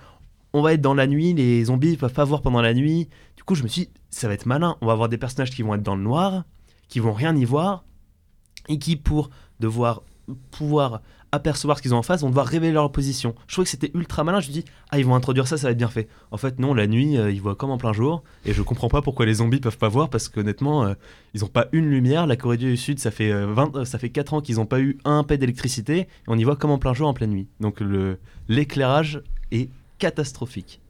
on va être dans la nuit, les zombies ne peuvent pas voir pendant la nuit. Du coup, je me suis dit, ça va être malin. On va avoir des personnages qui vont être dans le noir, qui vont rien y voir, et qui, pour devoir pouvoir apercevoir ce qu'ils ont en face, vont devoir révéler leur position. Je trouvais que c'était ultra malin, je me dis ah ils vont introduire ça, ça va être bien fait. En fait non, la nuit ils voient comme en plein jour et je comprends pas pourquoi les zombies peuvent pas voir parce qu'honnêtement ils ont pas une lumière, la Corée du Sud ça fait 4 ans qu'ils ont pas eu un pet d'électricité et on y voit comme en plein jour en pleine nuit. Donc l'éclairage est catastrophique.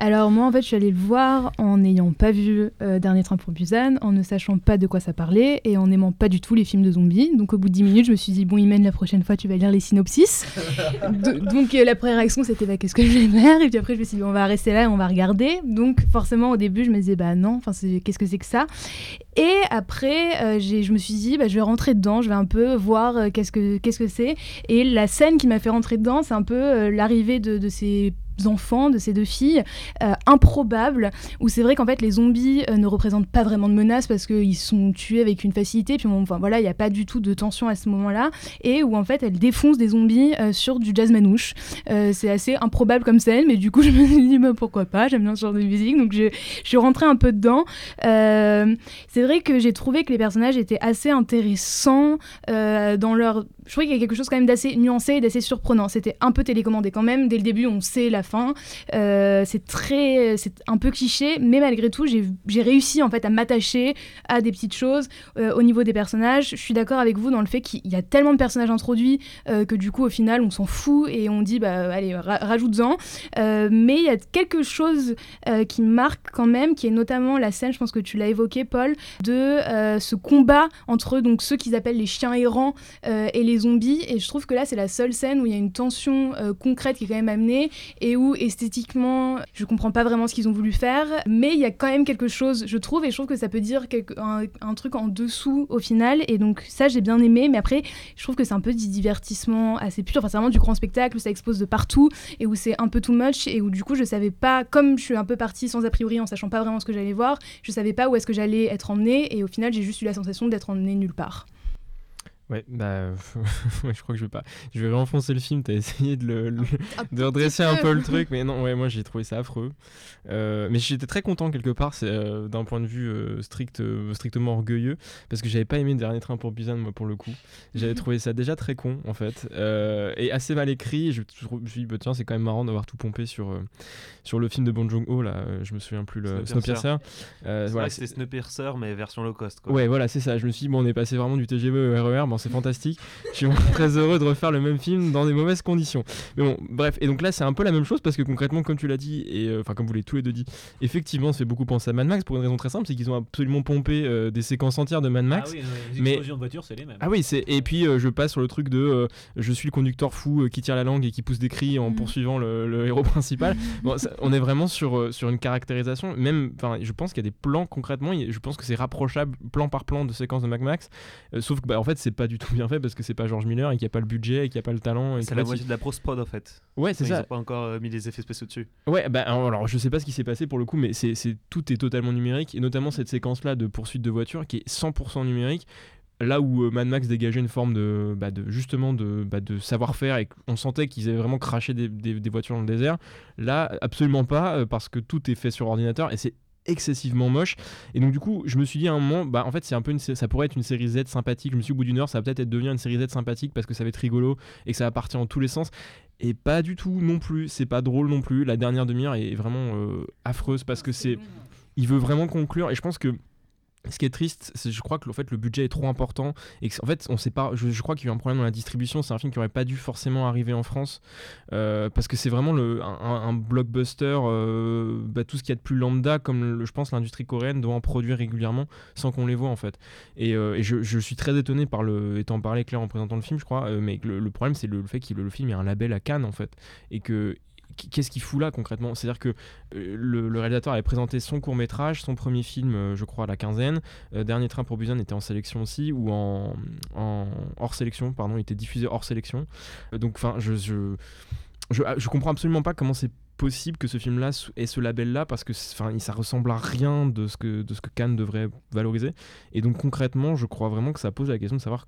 Alors moi en fait je suis allée le voir en n'ayant pas vu Dernier Train pour Busan, en ne sachant pas de quoi ça parlait et en n'aimant pas du tout les films de zombies. Donc au bout de 10 minutes je me suis dit bon Imen, la prochaine fois tu vas lire les synopsis. Donc la première réaction c'était bah, qu'est-ce que je vais faire, et puis après je me suis dit on va rester là et on va regarder. Donc forcément au début je me disais bah non, qu'est-ce que c'est que ça. Et après je me suis dit bah, je vais rentrer dedans, je vais un peu voir qu'est-ce que c'est. Et la scène qui m'a fait rentrer dedans c'est un peu l'arrivée de ces enfants, de ces deux filles improbables, où c'est vrai qu'en fait les zombies ne représentent pas vraiment de menace parce qu'ils sont tués avec une facilité, puis enfin voilà, il n'y a pas du tout de tension à ce moment-là, et où en fait elles défoncent des zombies sur du jazz manouche. C'est assez improbable comme scène, mais du coup je me suis dit bah, pourquoi pas, j'aime bien ce genre de musique, donc je suis rentrée un peu dedans. C'est vrai que j'ai trouvé que les personnages étaient assez intéressants dans leur... Je trouvais qu'il y a quelque chose quand même d'assez nuancé et d'assez surprenant. C'était un peu télécommandé quand même. Dès le début, on sait la fin. C'est un peu cliché, mais malgré tout, j'ai réussi en fait à m'attacher à des petites choses au niveau des personnages. Je suis d'accord avec vous dans le fait qu'il y a tellement de personnages introduits que du coup, au final, on s'en fout et on dit bah allez, rajoute-en. Mais il y a quelque chose qui marque quand même, qui est notamment la scène, je pense que tu l'as évoqué, Paul, de ce combat entre donc ceux qu'ils appellent les chiens errants et les zombies, et je trouve que là c'est la seule scène où il y a une tension concrète qui est quand même amenée et où esthétiquement je comprends pas vraiment ce qu'ils ont voulu faire, mais il y a quand même quelque chose, je trouve, et je trouve que ça peut dire un truc en dessous au final, et donc ça j'ai bien aimé. Mais après je trouve que c'est un peu du divertissement assez pur, enfin c'est vraiment du grand spectacle où ça expose de partout et où c'est un peu too much, et où du coup je savais pas, comme je suis un peu partie sans a priori en sachant pas vraiment ce que j'allais voir, je savais pas où est-ce que j'allais être emmenée, et au final j'ai juste eu la sensation d'être emmenée nulle part. Ouais, bah, je crois que je vais pas. Je vais réenfoncer le film, t'as essayé de redresser un peu le truc, mais non, ouais, moi j'ai trouvé ça affreux. Mais j'étais très content quelque part, c'est d'un point de vue strictement orgueilleux, parce que j'avais pas aimé le Dernier Train pour Busan, moi pour le coup. J'avais trouvé ça déjà très con en fait, et assez mal écrit. Je me suis dit, bah, tiens, c'est quand même marrant d'avoir tout pompé sur le film de Bong Joon-ho, là, je me souviens plus, le Snowpiercer. C'est voilà, vrai que c'était Snowpiercer, mais version low cost, quoi. Ouais, voilà, c'est ça. Je me suis dit, bon, on est passé vraiment du TGV au RER, c'est fantastique, je suis très heureux de refaire le même film dans des mauvaises conditions, mais bon bref. Et donc là c'est un peu la même chose, parce que concrètement, comme tu l'as dit, et enfin comme vous l'avez tous les deux dit, effectivement ça fait beaucoup penser à Mad Max pour une raison très simple, c'est qu'ils ont absolument pompé des séquences entières de Mad Max. Ah oui, les explosions de voiture c'est les mêmes. Ah oui, c'est... et puis je passe sur le truc de je suis le conducteur fou qui tire la langue et qui pousse des cris en poursuivant le héros principal. Bon, ça, on est vraiment sur une caractérisation, même, enfin je pense qu'il y a des plans concrètement, je pense que c'est rapprochable plan par plan de séquences de Mad Max, sauf que bah, en fait c'est pas du tout bien fait parce que c'est pas George Miller et qu'il n'y a pas le budget et qu'il n'y a pas le talent. C'est la moitié de la grosse prod en fait. Ouais, c'est ça. Ils n'ont pas encore mis les effets spéciaux dessus. Ouais, bah alors je sais pas ce qui s'est passé pour le coup, mais tout est totalement numérique, et notamment cette séquence là de poursuite de voiture qui est 100% numérique. Là où Mad Max dégageait une forme de savoir-faire, et on sentait qu'ils avaient vraiment craché des voitures dans le désert, là absolument pas, parce que tout est fait sur ordinateur et c'est excessivement moche. Et donc du coup je me suis dit à un moment, bah en fait c'est un peu ça pourrait être une série Z sympathique. Je me suis dit, au bout d'une heure ça va peut-être devenir une série Z sympathique parce que ça va être rigolo et que ça va partir en tous les sens, et pas du tout non plus, c'est pas drôle non plus. La dernière demi-heure est vraiment affreuse, parce que c'est il veut vraiment conclure, et je pense que ce qui est triste, c'est je crois que en fait, le budget est trop important, et en fait on sait pas, je crois qu'il y a eu un problème dans la distribution. C'est un film qui aurait pas dû forcément arriver en France, parce que c'est vraiment un blockbuster, bah, tout ce qu'il y a de plus lambda, comme je pense l'industrie coréenne doit en produire régulièrement sans qu'on les voit en fait. Et je suis très étonné par étant parlé Claire en présentant le film, je crois, mais le problème c'est le fait que le film ait un label à Cannes en fait, et que qu'est-ce qu'il fout là concrètement ? C'est-à-dire que le réalisateur avait présenté son court-métrage, son premier film, je crois, à la quinzaine. Dernier Train pour Busan était en sélection aussi, ou hors sélection, pardon, il était diffusé hors sélection. Donc, enfin, je comprends absolument pas comment c'est possible que ce film-là ait ce label-là, parce que ça ressemble à rien de ce que Cannes devrait valoriser. Et donc concrètement, je crois vraiment que ça pose la question de savoir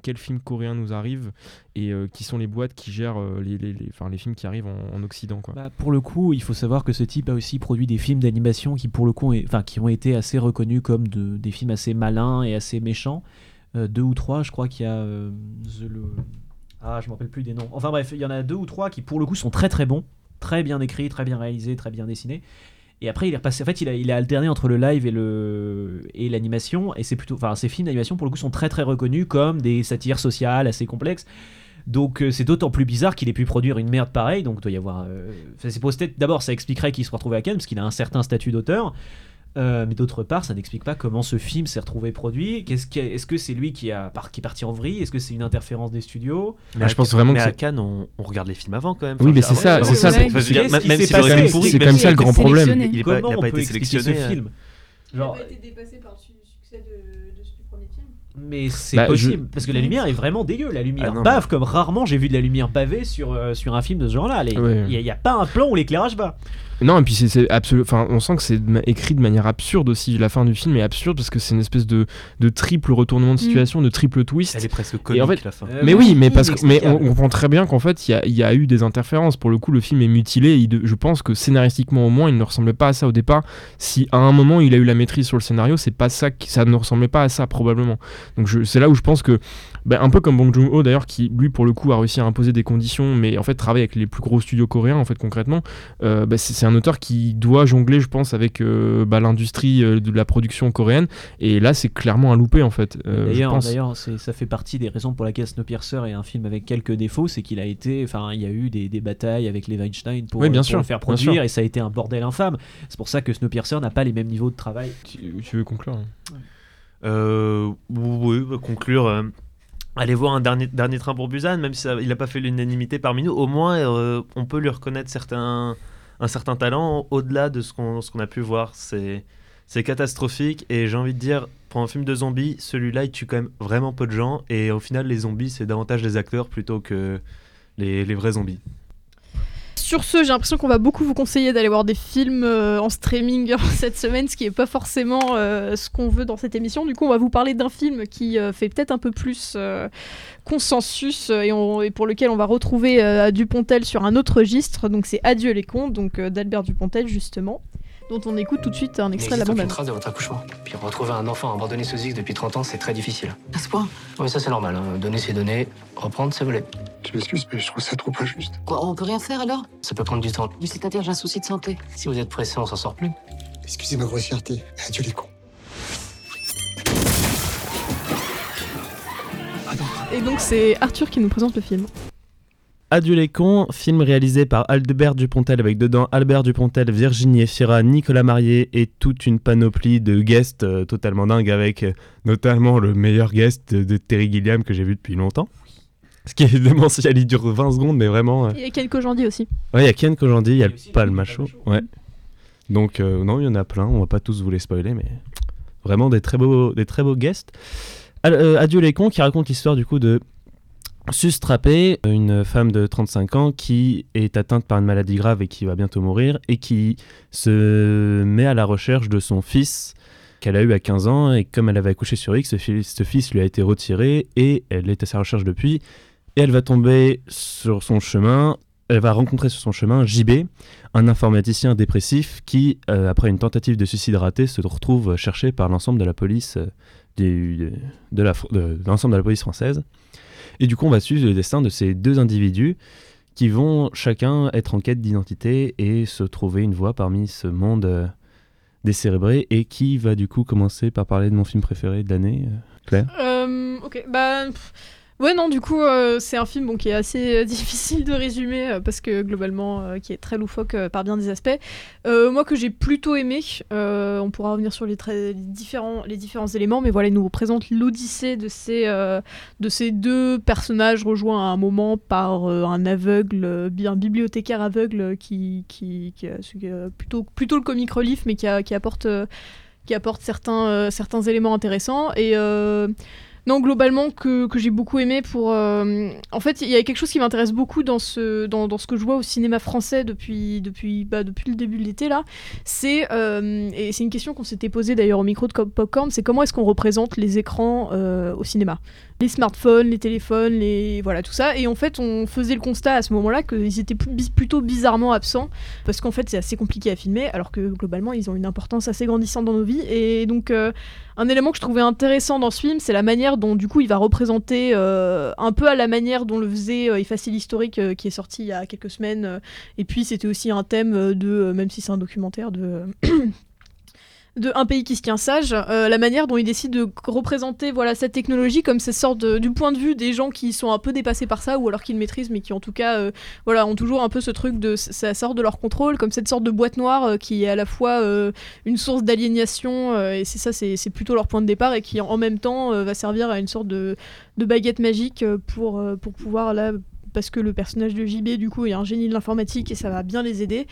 quel film coréen nous arrive, et qui sont les boîtes qui gèrent les films qui arrivent en Occident, quoi. Bah, pour le coup, il faut savoir que ce type a aussi produit des films d'animation qui, pour le coup, qui ont été assez reconnus comme des films assez malins et assez méchants. deux ou trois, je crois qu'il y a je ne me rappelle plus des noms. Enfin bref, il y en a deux ou trois qui pour le coup sont très très bons, très bien écrits, très bien réalisés, très bien dessinés. Et après il est repassé, en fait il a alterné entre le live et l'animation, et c'est plutôt, enfin ces films d'animation pour le coup sont très très reconnus comme des satires sociales assez complexes. Donc c'est d'autant plus bizarre qu'il ait pu produire une merde pareille. Donc doit y avoir c'est posté, d'abord ça expliquerait qu'il se retrouvé à Cannes parce qu'il a un certain statut d'auteur, mais d'autre part ça n'explique pas comment ce film s'est retrouvé produit. Est-ce que c'est lui qui est parti en vrille? Est-ce que c'est une interférence des studios? Je pense vraiment que à Cannes on regarde les films avant quand même. Oui, mais c'est ça. Même si c'est quand même pourri, c'est comme ça le grand problème. Il n'a pas été sélectionné ce film. Il n'a pas été dépassé par le succès de premier film. Mais c'est possible, parce que la lumière est vraiment dégueu. La lumière bave comme rarement j'ai vu de la lumière pavée sur un film de ce genre-là. Il n'y a pas un plan où l'éclairage bat. Non, et puis c'est absolu. Enfin, on sent que c'est écrit de manière absurde aussi. La fin du film est absurde parce que c'est une espèce de triple retournement de situation, de triple twist. Elle est presque comique en fait, la fin. Mais oui, mais parce que on comprend très bien qu'en fait il y a eu des interférences. Pour le coup, le film est mutilé. Je pense que scénaristiquement au moins, il ne ressemblait pas à ça au départ. Si à un moment il a eu la maîtrise sur le scénario, c'est pas ça, ça ne ressemblait pas à ça probablement. Donc c'est là où je pense que un peu comme Bong Joon-ho d'ailleurs, qui lui pour le coup a réussi à imposer des conditions, mais en fait travaille avec les plus gros studios coréens en fait concrètement. C'est un auteur qui doit jongler, je pense, avec l'industrie de la production coréenne, et là c'est clairement un loupé en fait. D'ailleurs ça fait partie des raisons pour laquelle Snowpiercer est un film avec quelques défauts, c'est qu'il a été, il y a eu des batailles avec les Weinstein pour le faire produire, et ça a été un bordel infâme. C'est pour ça que Snowpiercer n'a pas les mêmes niveaux de travail. Tu veux conclure hein? Conclure. Allez voir un dernier train pour Busan, même si il n'a pas fait l'unanimité parmi nous. Au moins, on peut lui reconnaître un certain talent au-delà de ce qu'on a pu voir. C'est catastrophique, et j'ai envie de dire, pour un film de zombies, celui-là il tue quand même vraiment peu de gens, et au final les zombies c'est davantage les acteurs plutôt que les vrais zombies. Sur ce, j'ai l'impression qu'on va beaucoup vous conseiller d'aller voir des films en streaming cette semaine, ce qui n'est pas forcément ce qu'on veut dans cette émission. Du coup, on va vous parler d'un film qui fait peut-être un peu plus consensus et pour lequel on va retrouver Dupontel sur un autre registre. Donc c'est Adieu les cons, donc d'Albert Dupontel justement, dont on écoute tout de suite un extrait de la bande. Il n'existe aucune trace de votre accouchement. Puis retrouver un enfant abandonné sous X depuis 30 ans, c'est très difficile. À ce point ? Oui, ça c'est normal. Hein. Donner ses données, reprendre ses volets. Je m'excuse, mais je trouve ça trop injuste. Quoi, on peut rien faire alors ? Ça peut prendre du temps. Oui, c'est-à-dire, j'ai un souci de santé. Si vous êtes pressé, on s'en sort plus. Excusez ma grossièreté. Adieu les cons. Et donc, c'est Arthur qui nous présente le film. Adieu les cons, film réalisé par Albert Dupontel, avec dedans Albert Dupontel, Virginie Effira, Nicolas Marié et toute une panoplie de guests totalement dingues, avec notamment le meilleur guest de Terry Gilliam que j'ai vu depuis longtemps. Ce qui évidemment, il dure 20 secondes, mais vraiment... Il y a Ken Cogendie aussi. Oui, il y a Ken Cogendie, il y a le macho. Ouais. Donc non, il y en a plein, on va pas tous vous les spoiler, mais vraiment des très beaux guests. Adieu les cons, qui raconte l'histoire du coup de Sustrapé, une femme de 35 ans qui est atteinte par une maladie grave et qui va bientôt mourir, et qui se met à la recherche de son fils qu'elle a eu à 15 ans, et comme elle avait accouché sur X, ce fils lui a été retiré et elle est à sa recherche depuis. Et elle va tomber sur son chemin, elle va rencontrer sur son chemin JB, un informaticien dépressif qui, après une tentative de suicide ratée, se retrouve cherché par l'ensemble de la police, l'ensemble de la police française. Et du coup, on va suivre le destin de ces deux individus qui vont chacun être en quête d'identité et se trouver une voie parmi ce monde décérébré, et qui va du coup commencer par parler de mon film préféré de l'année, Claire. Ouais, non, du coup, c'est un film qui est assez difficile de résumer parce que globalement, qui est très loufoque par bien des aspects. Moi, que j'ai plutôt aimé, on pourra revenir sur les différents éléments, mais voilà, il nous présente l'odyssée de ces deux personnages rejoints à un moment par un aveugle, un bibliothécaire aveugle qui a plutôt le comic relief, mais qui apporte certains éléments intéressants. Et... non, globalement, que j'ai beaucoup aimé pour... En fait, il y a quelque chose qui m'intéresse beaucoup dans ce que je vois au cinéma français depuis le début de l'été, là. Et c'est une question qu'on s'était posée d'ailleurs au micro de Popcorn, c'est comment est-ce qu'on représente les écrans au cinéma ? Les smartphones, les téléphones, voilà, tout ça. Et en fait, on faisait le constat à ce moment-là qu'ils étaient plutôt bizarrement absents, parce qu'en fait, c'est assez compliqué à filmer, alors que globalement, ils ont une importance assez grandissante dans nos vies. Et donc, un élément que je trouvais intéressant dans ce film, c'est la manière manière dont du coup il va représenter un peu à la manière dont le faisait Effacer l'historique qui est sorti il y a quelques semaines, et puis c'était aussi un thème de, même si c'est un documentaire de Un pays qui se tient sage, la manière dont il décide de représenter voilà, cette technologie comme cette sorte du point de vue des gens qui sont un peu dépassés par ça, ou alors qui le maîtrisent, mais qui en tout cas voilà, ont toujours un peu ce truc de ça sort de leur contrôle, comme cette sorte de boîte noire qui est à la fois une source d'aliénation, et c'est ça, c'est plutôt leur point de départ, et qui en même temps va servir à une sorte de baguette magique pour pouvoir là, parce que le personnage de JB du coup est un génie de l'informatique et ça va bien les aider,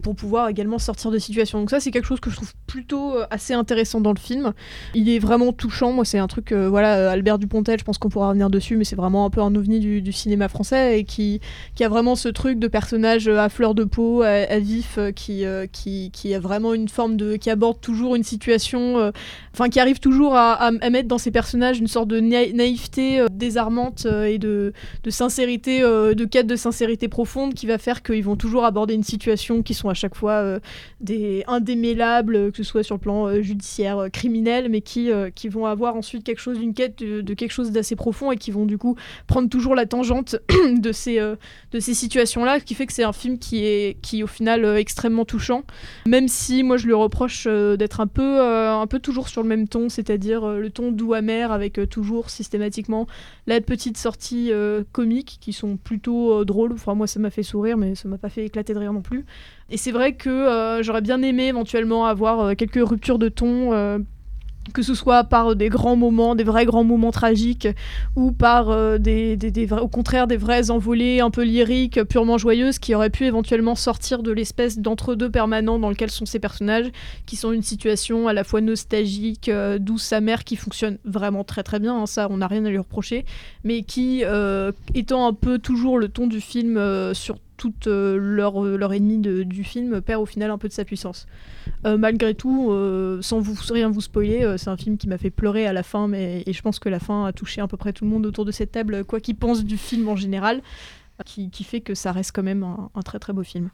pour pouvoir également sortir de situations. Donc ça, c'est quelque chose que je trouve plutôt assez intéressant dans le film. Il est vraiment touchant. Moi, c'est un truc, voilà, Albert Dupontel, je pense qu'on pourra revenir dessus, mais c'est vraiment un peu un ovni du cinéma français, et qui a vraiment ce truc de personnage à fleur de peau, à vif, qui a vraiment une forme qui aborde toujours une situation, enfin, qui arrive toujours à mettre dans ses personnages une sorte de naïveté désarmante et de sincérité, de quête de sincérité profonde, qui va faire qu'ils vont toujours aborder une situation qui sont à chaque fois des indémêlables, que ce soit sur le plan judiciaire, criminel, mais qui vont avoir ensuite quelque chose, une quête de quelque chose d'assez profond, et qui vont du coup prendre toujours la tangente de ces situations-là, ce qui fait que c'est un film qui est au final extrêmement touchant, même si moi je lui reproche d'être un peu toujours sur le même ton, c'est-à-dire le ton doux-amer, avec toujours systématiquement la petite sortie comique, qui sont plutôt drôles. Enfin, moi ça m'a fait sourire, mais ça m'a pas fait éclater de rire non plus. Et c'est vrai que j'aurais bien aimé éventuellement avoir quelques ruptures de ton, que ce soit par des grands moments, des vrais grands moments tragiques, ou par au contraire des vraies envolées un peu lyriques, purement joyeuses, qui auraient pu éventuellement sortir de l'espèce d'entre-deux permanent dans lequel sont ces personnages, qui sont une situation à la fois nostalgique, douce, amère, qui fonctionne vraiment très très bien, hein, ça on n'a rien à lui reprocher, mais qui, étant un peu toujours le ton du film sur toute leur ennemi du film, perd au final un peu de sa puissance. Malgré tout, sans rien vous spoiler, c'est un film qui m'a fait pleurer à la fin, et je pense que la fin a touché à peu près tout le monde autour de cette table, quoi qu'il pense du film en général, qui fait que ça reste quand même un très très beau film.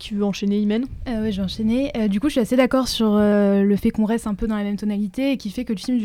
Tu veux enchaîner, Imen ? Oui, je vais enchaîner. Du coup, je suis assez d'accord sur le fait qu'on reste un peu dans la même tonalité, et qui fait que le film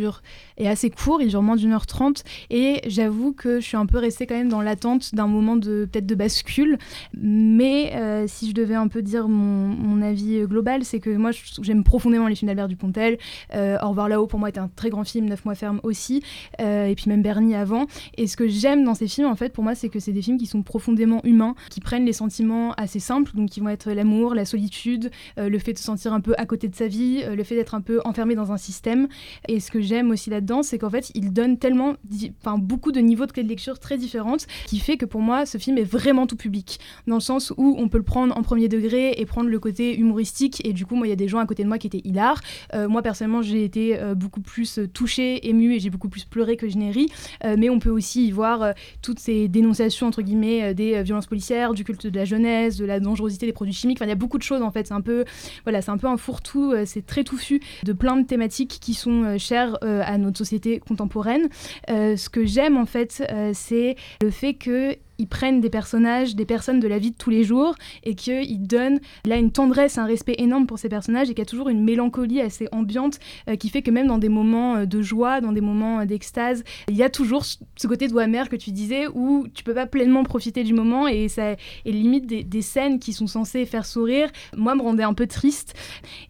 est assez court, il dure moins d'1h30, et j'avoue que je suis un peu restée quand même dans l'attente d'un moment peut-être de bascule, mais si je devais un peu dire mon avis global, c'est que moi j'aime profondément les films d'Albert Dupontel. Au revoir là-haut pour moi était un très grand film, 9 mois ferme aussi, et puis même Bernie avant, et ce que j'aime dans ces films en fait pour moi, c'est que c'est des films qui sont profondément humains, qui prennent les sentiments assez simples, donc qui vont être l'amour, la solitude, le fait de se sentir un peu à côté de sa vie, le fait d'être un peu enfermé dans un système. Et ce que j'aime aussi là-dedans, c'est qu'en fait il donne tellement beaucoup de niveaux de clés de lecture très différentes, qui fait que pour moi ce film est vraiment tout public, dans le sens où on peut le prendre en premier degré et prendre le côté humoristique, et du coup moi il y a des gens à côté de moi qui étaient hilars, moi personnellement j'ai été beaucoup plus touchée, émue, et j'ai beaucoup plus pleuré que je n'ai ri, mais on peut aussi y voir toutes ces dénonciations entre guillemets des violences policières, du culte de la jeunesse, de la dangerosité des produits chimiques, enfin il y a beaucoup de choses en fait, c'est un peu un fourre-tout, c'est très touffu de plein de thématiques qui sont chères à notre société contemporaine. Ce que j'aime en fait, c'est le fait que ils prennent des personnages, des personnes de la vie de tous les jours, et qu'ils donnent là une tendresse, un respect énorme pour ces personnages, et qu'il y a toujours une mélancolie assez ambiante qui fait que même dans des moments de joie, dans des moments d'extase, il y a toujours ce côté doux amer que tu disais, où tu peux pas pleinement profiter du moment, et ça et limite des scènes qui sont censées faire sourire, moi me rendait un peu triste.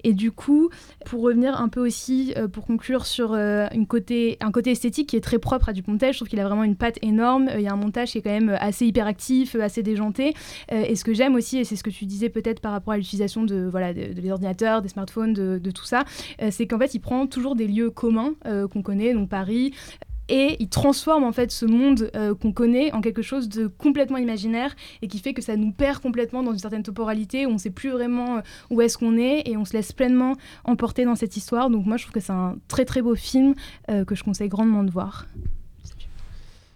Et du coup, pour revenir un peu aussi, pour conclure sur un côté esthétique qui est très propre à Dupontel, je trouve qu'il a vraiment une patte énorme, il y a un montage qui est quand même assez hyperactif, assez déjanté, et ce que j'aime aussi, et c'est ce que tu disais peut-être par rapport à l'utilisation de les ordinateurs, des smartphones, de tout ça, c'est qu'en fait il prend toujours des lieux communs qu'on connaît, donc Paris, et il transforme en fait ce monde qu'on connaît en quelque chose de complètement imaginaire, et qui fait que ça nous perd complètement dans une certaine temporalité, où on ne sait plus vraiment où est-ce qu'on est, et on se laisse pleinement emporter dans cette histoire. Donc moi je trouve que c'est un très très beau film que je conseille grandement de voir.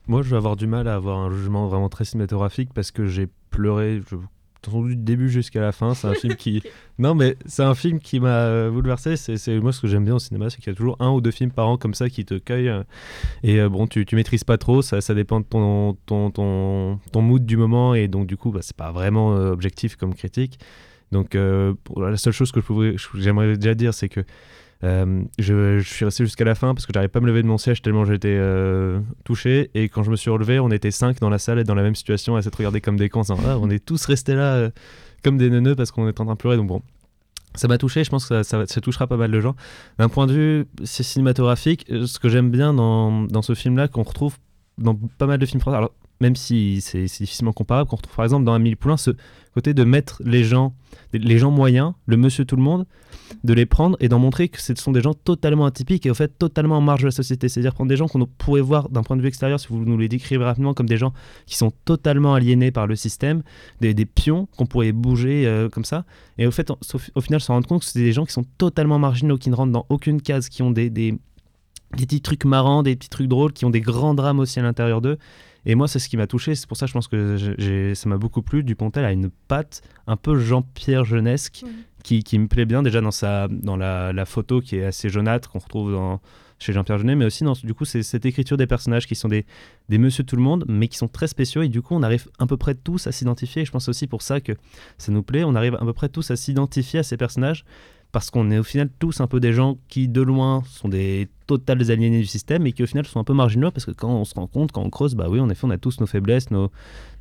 Moi, je vais avoir du mal à avoir un jugement vraiment très cinématographique, parce que j'ai pleuré du début jusqu'à la fin. C'est un film qui... Non, mais c'est un film qui m'a bouleversé. Moi, ce que j'aime bien au cinéma, c'est qu'il y a toujours un ou deux films par an comme ça qui te cueillent. Et bon, tu maîtrises pas trop. Ça dépend de ton mood du moment. Et donc, du coup, c'est pas vraiment objectif comme critique. Donc, la seule chose que j'aimerais déjà dire, c'est que Je suis resté jusqu'à la fin parce que j'arrivais pas à me lever de mon siège tellement j'étais touché, et quand je me suis relevé, on était 5 dans la salle et dans la même situation à s'être regardés comme des cons, hein. Ah, on est tous restés là comme des neuneux parce qu'on est en train de pleurer, donc bon. Ça m'a touché, je pense que ça touchera pas mal de gens. D'un point de vue cinématographique, ce que j'aime bien dans ce film-là, qu'on retrouve dans pas mal de films français, alors, même si c'est difficilement comparable, qu'on retrouve par exemple dans Amélie Poulain, ce côté de mettre les gens moyens, le monsieur tout le monde, de les prendre et d'en montrer que ce sont des gens totalement atypiques et en fait totalement en marge de la société. C'est-à-dire prendre des gens qu'on pourrait voir d'un point de vue extérieur, si vous nous les décrivez rapidement, comme des gens qui sont totalement aliénés par le système, des pions qu'on pourrait bouger comme ça. Et au fait, au final, se rendre compte que c'est des gens qui sont totalement marginaux, qui ne rentrent dans aucune case, qui ont des petits trucs marrants, des petits trucs drôles, qui ont des grands drames aussi à l'intérieur d'eux. Et moi, c'est ce qui m'a touché, c'est pour ça je pense que ça m'a beaucoup plu. Dupontel a une patte un peu Jean-Pierre jeunesque, qui me plaît bien, déjà dans la photo qui est assez jaunâtre, qu'on retrouve chez Jean-Pierre Jeunet, mais aussi du coup c'est cette écriture des personnages qui sont des monsieur tout le monde, mais qui sont très spéciaux, et du coup on arrive à peu près tous à s'identifier, et je pense aussi pour ça que ça nous plaît, on arrive à peu près tous à s'identifier à ces personnages, parce qu'on est au final tous un peu des gens qui de loin sont des totales aliénés du système et qui au final sont un peu marginaux, parce que quand on se rend compte, quand on creuse, bah oui, en effet on a tous nos faiblesses, nos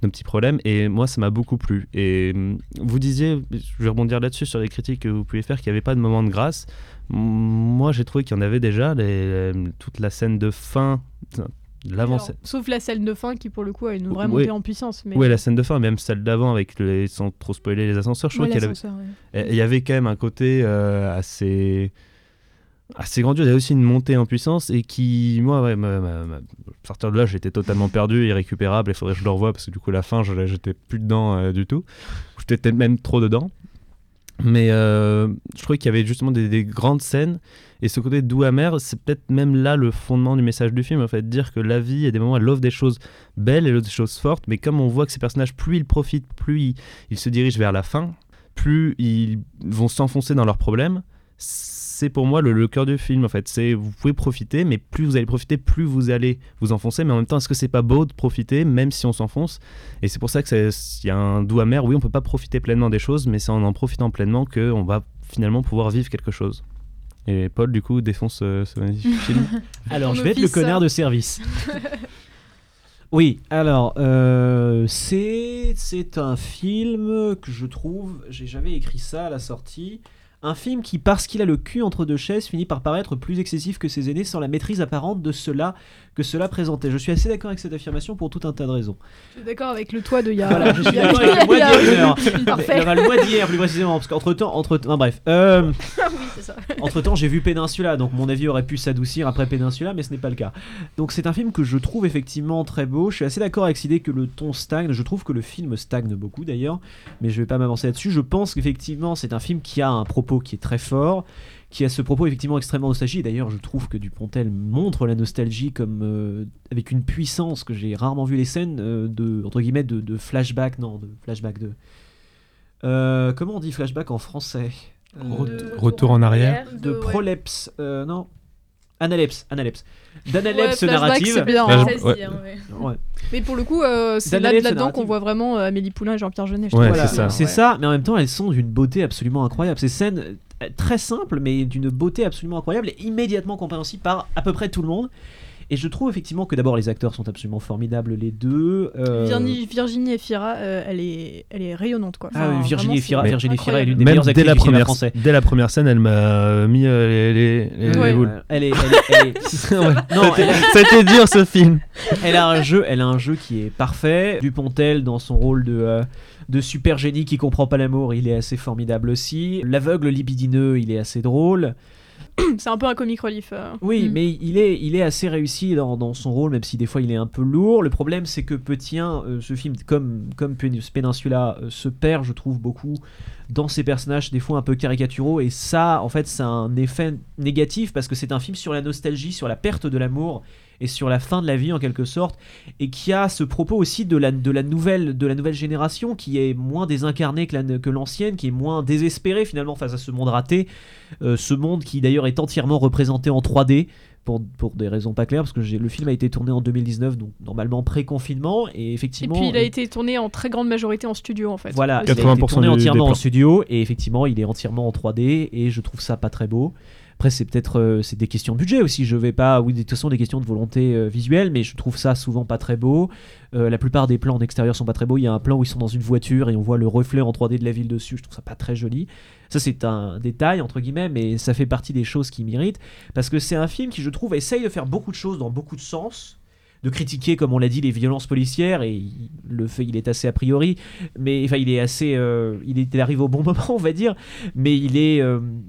petits problèmes, et moi ça m'a beaucoup plu. Et vous disiez, je vais rebondir là-dessus sur les critiques que vous pouviez faire, qu'il n'y avait pas de moment de grâce. Moi j'ai trouvé qu'il y en avait déjà, toute la scène de fin, l'avant-scène. Sauf la scène de fin qui pour le coup a une vraie montée en puissance. Mais... Oui, la scène de fin, même celle d'avant avec sans trop spoiler les ascenseurs, je trouve qu'il y avait quand même un côté assez grandiose. Il y avait aussi une montée en puissance et qui, moi, sortir de là, j'étais totalement perdu, irrécupérable. Il faudrait que je le revoie parce que du coup, la fin, j'étais plus dedans du tout. J'étais même trop dedans. Mais je trouvais qu'il y avait justement des grandes scènes, et ce côté doux amer, c'est peut-être même là le fondement du message du film, en fait, dire que la vie, il y a des moments, elle offre des choses belles, elle offre des choses fortes, mais comme on voit que ces personnages, plus ils profitent, plus ils se dirigent vers la fin, plus ils vont s'enfoncer dans leurs problèmes. C'est pour moi le cœur du film, en fait. C'est, vous pouvez profiter, mais plus vous allez profiter, plus vous allez vous enfoncer. Mais en même temps, est-ce que c'est pas beau de profiter, même si on s'enfonce? Et c'est pour ça qu'il y a un doux amer. Oui, on peut pas profiter pleinement des choses, mais c'est en profitant pleinement qu'on va finalement pouvoir vivre quelque chose. Et Paul, du coup, défonce ce magnifique film. Alors, je vais être le connard de service. Oui, alors, c'est un film que je trouve... J'ai jamais écrit ça à la sortie... Un film qui, parce qu'il a le cul entre deux chaises, finit par paraître plus excessif que ses aînés sans la maîtrise apparente de cela que cela présentait. Je suis assez d'accord avec cette affirmation pour tout un tas de raisons. Je suis d'accord avec le toit de Yann. Voilà, je suis d'accord avec le mois d'hier. Le mois d'hier, plus précisément, parce qu'entre-temps... bref. Oui, c'est ça. Entre-temps, j'ai vu Peninsula, donc mon avis aurait pu s'adoucir après Peninsula, mais ce n'est pas le cas. Donc c'est un film que je trouve effectivement très beau. Je suis assez d'accord avec cette idée que le ton stagne. Je trouve que le film stagne beaucoup, d'ailleurs, mais je ne vais pas m'avancer là-dessus. Je pense qu'effectivement, c'est un film qui a un propos qui est très fort, qui a ce propos effectivement extrêmement nostalgique. D'ailleurs, je trouve que Dupontel montre la nostalgie comme avec une puissance que j'ai rarement vu les scènes de entre guillemets de flashback, non, de flashback de comment on dit flashback en français, retour en arrière, de prolepse, non, analepse, d'analepse, ouais, narrative. C'est bien, hein. Ouais. Mais pour le coup, c'est là-dedans qu'on voit vraiment Amélie Poulain et Jean-Pierre Jeunet. Je trouve. Voilà. C'est ça, mais en même temps, elles sont d'une beauté absolument incroyable. Ces scènes très simples, mais d'une beauté absolument incroyable et immédiatement compréhensibles par à peu près tout le monde. Et je trouve effectivement que d'abord les acteurs sont absolument formidables les deux. Virginie Effira, elle est rayonnante quoi. Enfin, Virginie Effira, est l'une des meilleures actrices du cinéma français. Dès la première scène, elle m'a mis les boules. C'était dur ce film. Elle a un jeu qui est parfait. Dupontel dans son rôle de super génie qui comprend pas l'amour, il est assez formidable aussi. L'aveugle libidineux, il est assez drôle. C'est un peu un comic relief. Oui, mais il est assez réussi dans son rôle, même si des fois il est un peu lourd. Le problème, c'est que ce film, comme Peninsula, se perd, je trouve, beaucoup dans ses personnages, des fois un peu caricaturaux. Et ça, en fait, c'est un effet négatif, parce que c'est un film sur la nostalgie, sur la perte de l'amour et sur la fin de la vie en quelque sorte, et qui a ce propos aussi de la nouvelle génération qui est moins désincarnée que l'ancienne, qui est moins désespérée finalement face à ce monde raté, ce monde qui d'ailleurs est entièrement représenté en 3D pour des raisons pas claires, parce que le film a été tourné en 2019, donc normalement pré-confinement, et effectivement... Et puis il a été tourné en très grande majorité en studio en fait. Voilà, il a été tourné entièrement en studio, et effectivement il est entièrement en 3D, et je trouve ça pas très beau. Après, c'est peut-être c'est des questions de budget aussi. Je vais pas, oui, de toute façon, des questions de volonté visuelle, mais je trouve ça souvent pas très beau. La plupart des plans en extérieur sont pas très beaux. Il y a un plan où ils sont dans une voiture et on voit le reflet en 3D de la ville dessus. Je trouve ça pas très joli. Ça, c'est un détail, entre guillemets, mais ça fait partie des choses qui m'irritent, parce que c'est un film qui, je trouve, essaye de faire beaucoup de choses dans beaucoup de sens, de critiquer, comme on l'a dit, les violences policières, et le fait, il est assez a priori, mais enfin, il est assez... il arrive au bon moment, on va dire, mais il est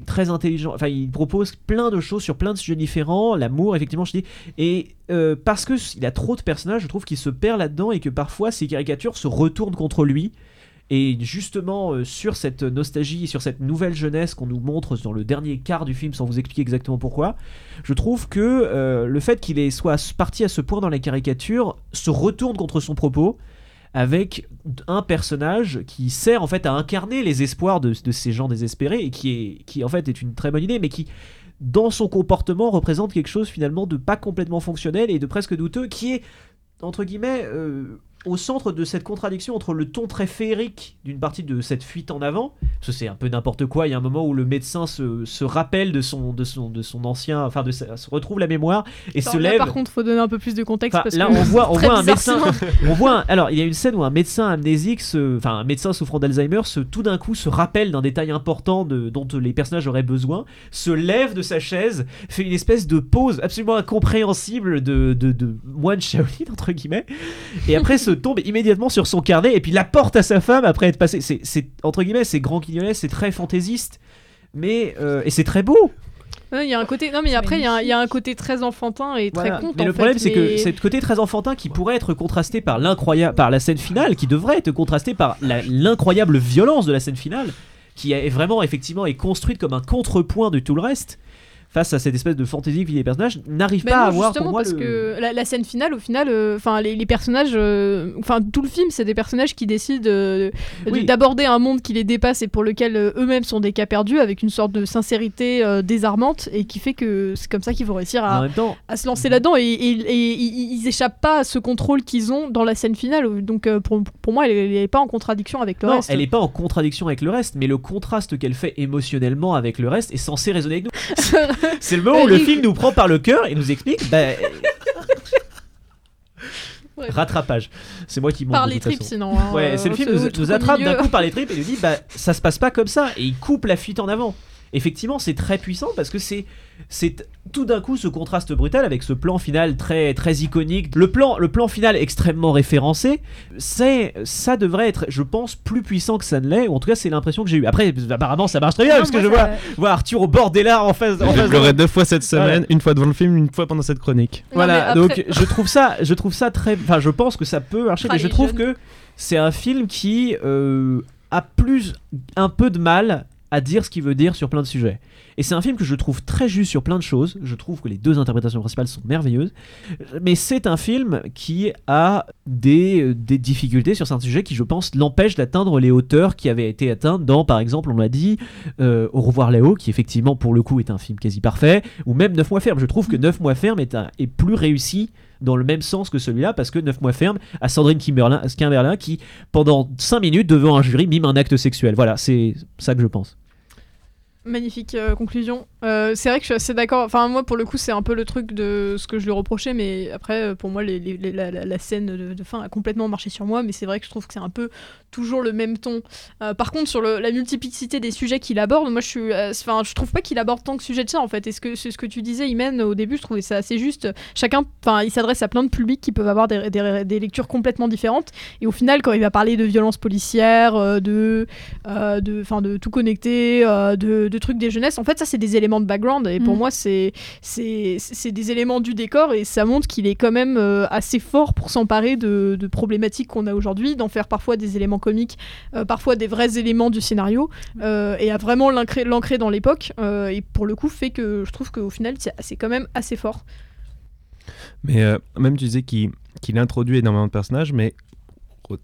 très intelligent. Enfin, il propose plein de choses sur plein de sujets différents, l'amour, effectivement, je dis, et parce qu'il a trop de personnages, je trouve qu'il se perd là-dedans, et que parfois, ces caricatures se retournent contre lui. Et justement, sur cette nostalgie, sur cette nouvelle jeunesse qu'on nous montre dans le dernier quart du film, sans vous expliquer exactement pourquoi, je trouve que le fait qu'il soit parti à ce point dans la caricature se retourne contre son propos, avec un personnage qui sert en fait à incarner les espoirs de ces gens désespérés, et qui en fait est une très bonne idée, mais qui, dans son comportement, représente quelque chose finalement de pas complètement fonctionnel et de presque douteux, qui est, entre guillemets... au centre de cette contradiction entre le ton très féerique d'une partie de cette fuite en avant, parce que c'est un peu n'importe quoi. Il y a un moment où le médecin se rappelle de son ancien, enfin se retrouve la mémoire et alors se lève. Par contre, faut donner un peu plus de contexte, parce là, que là on voit un médecin. Alors il y a une scène où un médecin amnésique, un médecin souffrant d'Alzheimer, tout d'un coup se rappelle d'un détail important dont les personnages auraient besoin, se lève de sa chaise, fait une espèce de pose absolument incompréhensible de moine Shaolin entre guillemets, et après se tombe immédiatement sur son carnet et puis l'apporte à sa femme après être passé. C'est entre guillemets, c'est grand Quignolais, c'est très fantaisiste, mais et c'est très beau. Il y a un côté il y a un côté très enfantin et très content. Mais le problème c'est que c'est le côté très enfantin qui pourrait être contrasté par l'incroyable, par la scène finale, qui devrait être contrastée par l'incroyable violence de la scène finale, qui est vraiment effectivement est construite comme un contrepoint de tout le reste. Face à cette espèce de fantaisie que les personnages n'arrivent pas à avoir pour moi. Parce que la scène finale, au final, les personnages, tout le film, c'est des personnages qui décident d'aborder un monde qui les dépasse et pour lequel eux-mêmes sont des cas perdus, avec une sorte de sincérité désarmante, et qui fait que c'est comme ça qu'ils vont réussir à se lancer là-dedans, et ils échappent pas à ce contrôle qu'ils ont dans la scène finale. Donc pour moi, elle n'est pas en contradiction avec le reste. Elle n'est pas en contradiction avec le reste, mais le contraste qu'elle fait émotionnellement avec le reste est censé résonner avec nous. C'est le moment où le film nous prend par le cœur et nous explique rattrapage. C'est moi qui monte par les tripes sinon. C'est le film nous attrape d'un coup par les tripes et nous dit ça se passe pas comme ça, et il coupe la fuite en avant. Effectivement, c'est très puissant parce que c'est tout d'un coup ce contraste brutal avec ce plan final très très iconique. Le plan final extrêmement référencé, ça devrait être, je pense, plus puissant que ça ne l'est, ou en tout cas c'est l'impression que j'ai eue. Après, apparemment ça marche très bien parce que je vois Arthur au bord des larmes en face. J'ai pleuré 2 fois cette semaine, une fois devant le film, une fois pendant cette chronique. Donc je trouve ça très, je pense que ça peut marcher, mais je trouve que c'est un film qui a plus un peu de mal à dire ce qu'il veut dire sur plein de sujets. Et c'est un film que je trouve très juste sur plein de choses. Je trouve que les 2 interprétations principales sont merveilleuses. Mais c'est un film qui a des difficultés sur certains sujets qui, je pense, l'empêchent d'atteindre les hauteurs qui avaient été atteintes dans, par exemple, on l'a dit, Au revoir là-haut, qui effectivement, pour le coup, est un film quasi parfait, ou même 9 mois ferme. Je trouve que 9 mois ferme est plus réussi dans le même sens que celui-là, parce que 9 mois ferme à Sandrine Kimberlin qui, pendant 5 minutes, devant un jury, mime un acte sexuel. Voilà, c'est ça que je pense. Magnifique conclusion. C'est vrai que je suis assez d'accord. Enfin, moi, pour le coup, c'est un peu le truc de ce que je lui reprochais, mais après, pour moi, la scène de fin a complètement marché sur moi, mais c'est vrai que je trouve que c'est un peu toujours le même ton. Par contre, sur la multiplicité des sujets qu'il aborde, moi, je trouve pas qu'il aborde tant que sujet de ça, en fait. Et ce que tu disais, Imen, au début, je trouvais ça assez juste. Chacun, il s'adresse à plein de publics qui peuvent avoir des lectures complètement différentes. Et au final, quand il va parler de violences policières, de tout connecter, de trucs des jeunesses, en fait ça c'est des éléments de background et pour moi c'est des éléments du décor et ça montre qu'il est quand même assez fort pour s'emparer de problématiques qu'on a aujourd'hui, d'en faire parfois des éléments comiques, parfois des vrais éléments du scénario et à vraiment l'ancrer dans l'époque et pour le coup fait que je trouve qu'au final c'est quand même assez fort. Mais même tu disais qu'il introduit énormément de personnages, mais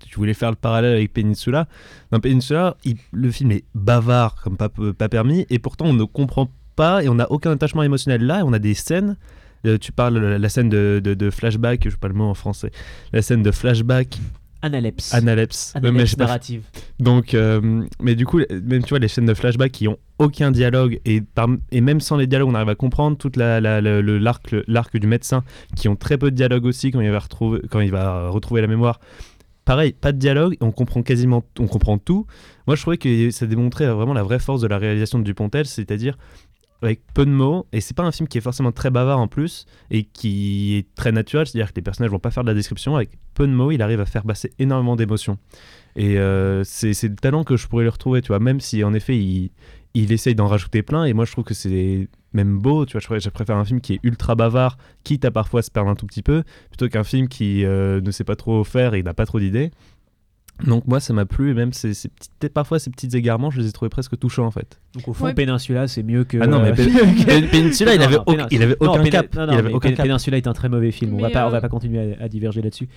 je voulais faire le parallèle avec Peninsula. Dans Peninsula, le film est bavard comme pas permis, et pourtant on ne comprend pas et on n'a aucun attachement émotionnel. Là, on a des scènes. Tu parles la scène de flashback, je ne sais pas le mot en français. La scène de flashback Analepse narrative. Donc, mais du coup, même tu vois les scènes de flashback qui ont aucun dialogue et même sans les dialogues, on arrive à comprendre toute l'arc du médecin qui ont très peu de dialogue aussi quand il va retrouver la mémoire. Pareil, pas de dialogue, on comprend tout. Moi, je trouvais que ça démontrait vraiment la vraie force de la réalisation de Dupontel, c'est-à-dire avec peu de mots, et c'est pas un film qui est forcément très bavard en plus, et qui est très naturel, c'est-à-dire que les personnages vont pas faire de la description, avec peu de mots, il arrive à faire passer énormément d'émotions. Et c'est le talent que je pourrais lui retrouver, tu vois, même si en effet il essaye d'en rajouter plein, et moi je trouve que c'est même beau, tu vois, je préfère un film qui est ultra bavard, quitte à parfois se perdre un tout petit peu, plutôt qu'un film qui ne sait pas trop faire et n'a pas trop d'idées. Donc moi ça m'a plu, et même ces petits égarements, je les ai trouvés presque touchants en fait. Donc au fond, ouais. Peninsula c'est mieux que... Ah non mais Peninsula il avait aucun cap. Peninsula est un très mauvais film, mais on va pas continuer à diverger là-dessus.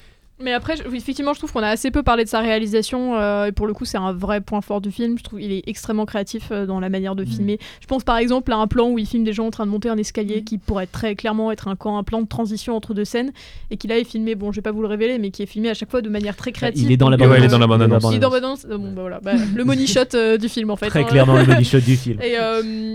Mais après, effectivement, je trouve qu'on a assez peu parlé de sa réalisation. Et pour le coup, c'est un vrai point fort du film. Je trouve qu'il est extrêmement créatif dans la manière de filmer. Je pense par exemple à un plan où il filme des gens en train de monter un escalier qui pourrait très clairement être un plan de transition entre deux scènes. Et qui là est filmé, bon, je vais pas vous le révéler, mais qui est filmé à chaque fois de manière très créative. Il est dans la bande-annonce. Il est dans la bande-annonce. Bon, bah, voilà, le money shot du film en fait. Très clairement le money shot du film. Et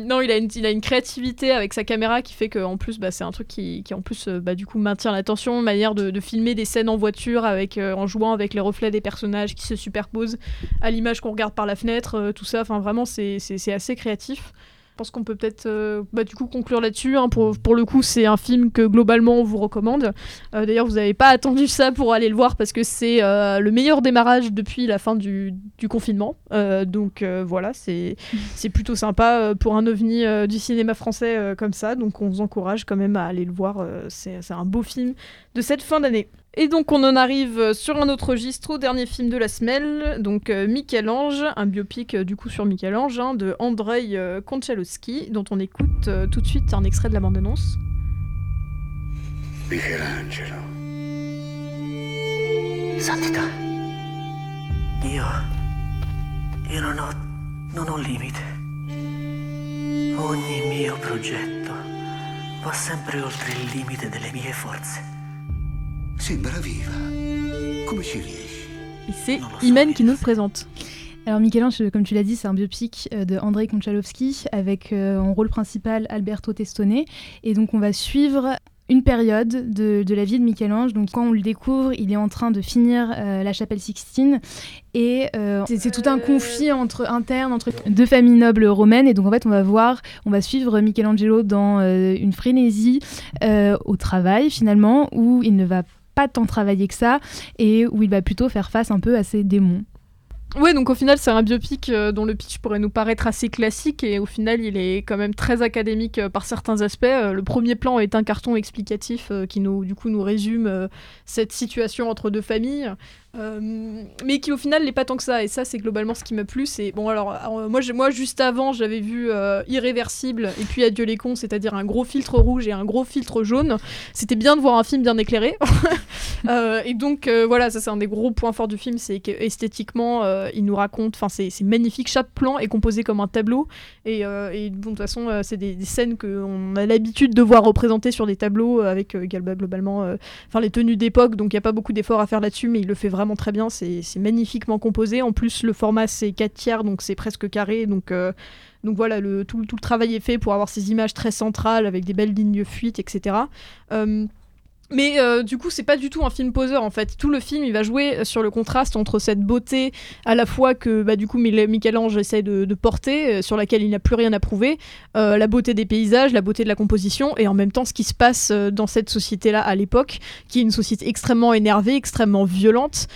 non, il a une créativité avec sa caméra qui fait qu'en plus, bah, c'est un truc qui en plus, bah, du coup, maintient l'attention. Manière de filmer des scènes en voiture. En jouant avec les reflets des personnages qui se superposent à l'image qu'on regarde par la fenêtre, tout ça, enfin vraiment c'est assez créatif. Je pense qu'on peut peut-être du coup conclure là-dessus, hein. Pour le coup c'est un film que globalement on vous recommande, d'ailleurs vous n'avez pas attendu ça pour aller le voir parce que c'est le meilleur démarrage depuis la fin du confinement, donc voilà, c'est plutôt sympa pour un ovni du cinéma français comme ça, donc on vous encourage quand même à aller le voir, c'est un beau film de cette fin d'année. Et donc on en arrive sur un autre registre au dernier film de la semaine, donc Michel-Ange, un biopic du coup sur Michel-Ange, hein, de Andrei Konchalovsky, dont on écoute tout de suite un extrait de la bande-annonce. Michelangelo. Santità. Io non ho limite. Ogni mio progetto va sempre oltre il limite delle mie forze. Et c'est Imen qui nous le présente. Alors Michel-Ange, comme tu l'as dit, c'est un biopic de Andrei Konchalovsky avec en rôle principal Alberto Testone. Et donc on va suivre une période de la vie de Michel-Ange. Donc quand on le découvre, il est en train de finir la chapelle Sixtine. Et c'est tout un conflit interne entre deux familles nobles romaines. Et donc en fait, on va suivre Michelangelo dans une frénésie au travail finalement, où il ne va pas tant travailler que ça, et où il va plutôt faire face un peu à ses démons. Ouais, donc au final, c'est un biopic dont le pitch pourrait nous paraître assez classique, et au final, il est quand même très académique par certains aspects. Le premier plan est un carton explicatif qui nous résume cette situation entre deux familles. Mais qui au final n'est pas tant que ça, et ça c'est globalement ce qui m'a plu. C'est bon, alors moi juste avant j'avais vu Irréversible et puis Adieu les cons, c'est-à-dire un gros filtre rouge et un gros filtre jaune. C'était bien de voir un film bien éclairé. Et donc voilà, ça c'est un des gros points forts du film, c'est qu'esthétiquement il nous raconte, enfin c'est magnifique, chaque plan est composé comme un tableau, et bon, de toute façon c'est des scènes qu'on a l'habitude de voir représentées sur des tableaux avec globalement les tenues d'époque, donc il n'y a pas beaucoup d'efforts à faire là-dessus, mais il le fait vraiment très bien, c'est magnifiquement composé. En plus le format c'est 4/3, donc c'est presque carré, donc voilà, tout le travail est fait pour avoir ces images très centrales avec des belles lignes de fuite, etc. Mais du coup, c'est pas du tout un film poseur en fait. Tout le film, il va jouer sur le contraste entre cette beauté à la fois que du coup Michel-Ange essaie de porter, sur laquelle il n'a plus rien à prouver, la beauté des paysages, la beauté de la composition, et en même temps ce qui se passe dans cette société-là à l'époque, qui est une société extrêmement énervée, extrêmement violente,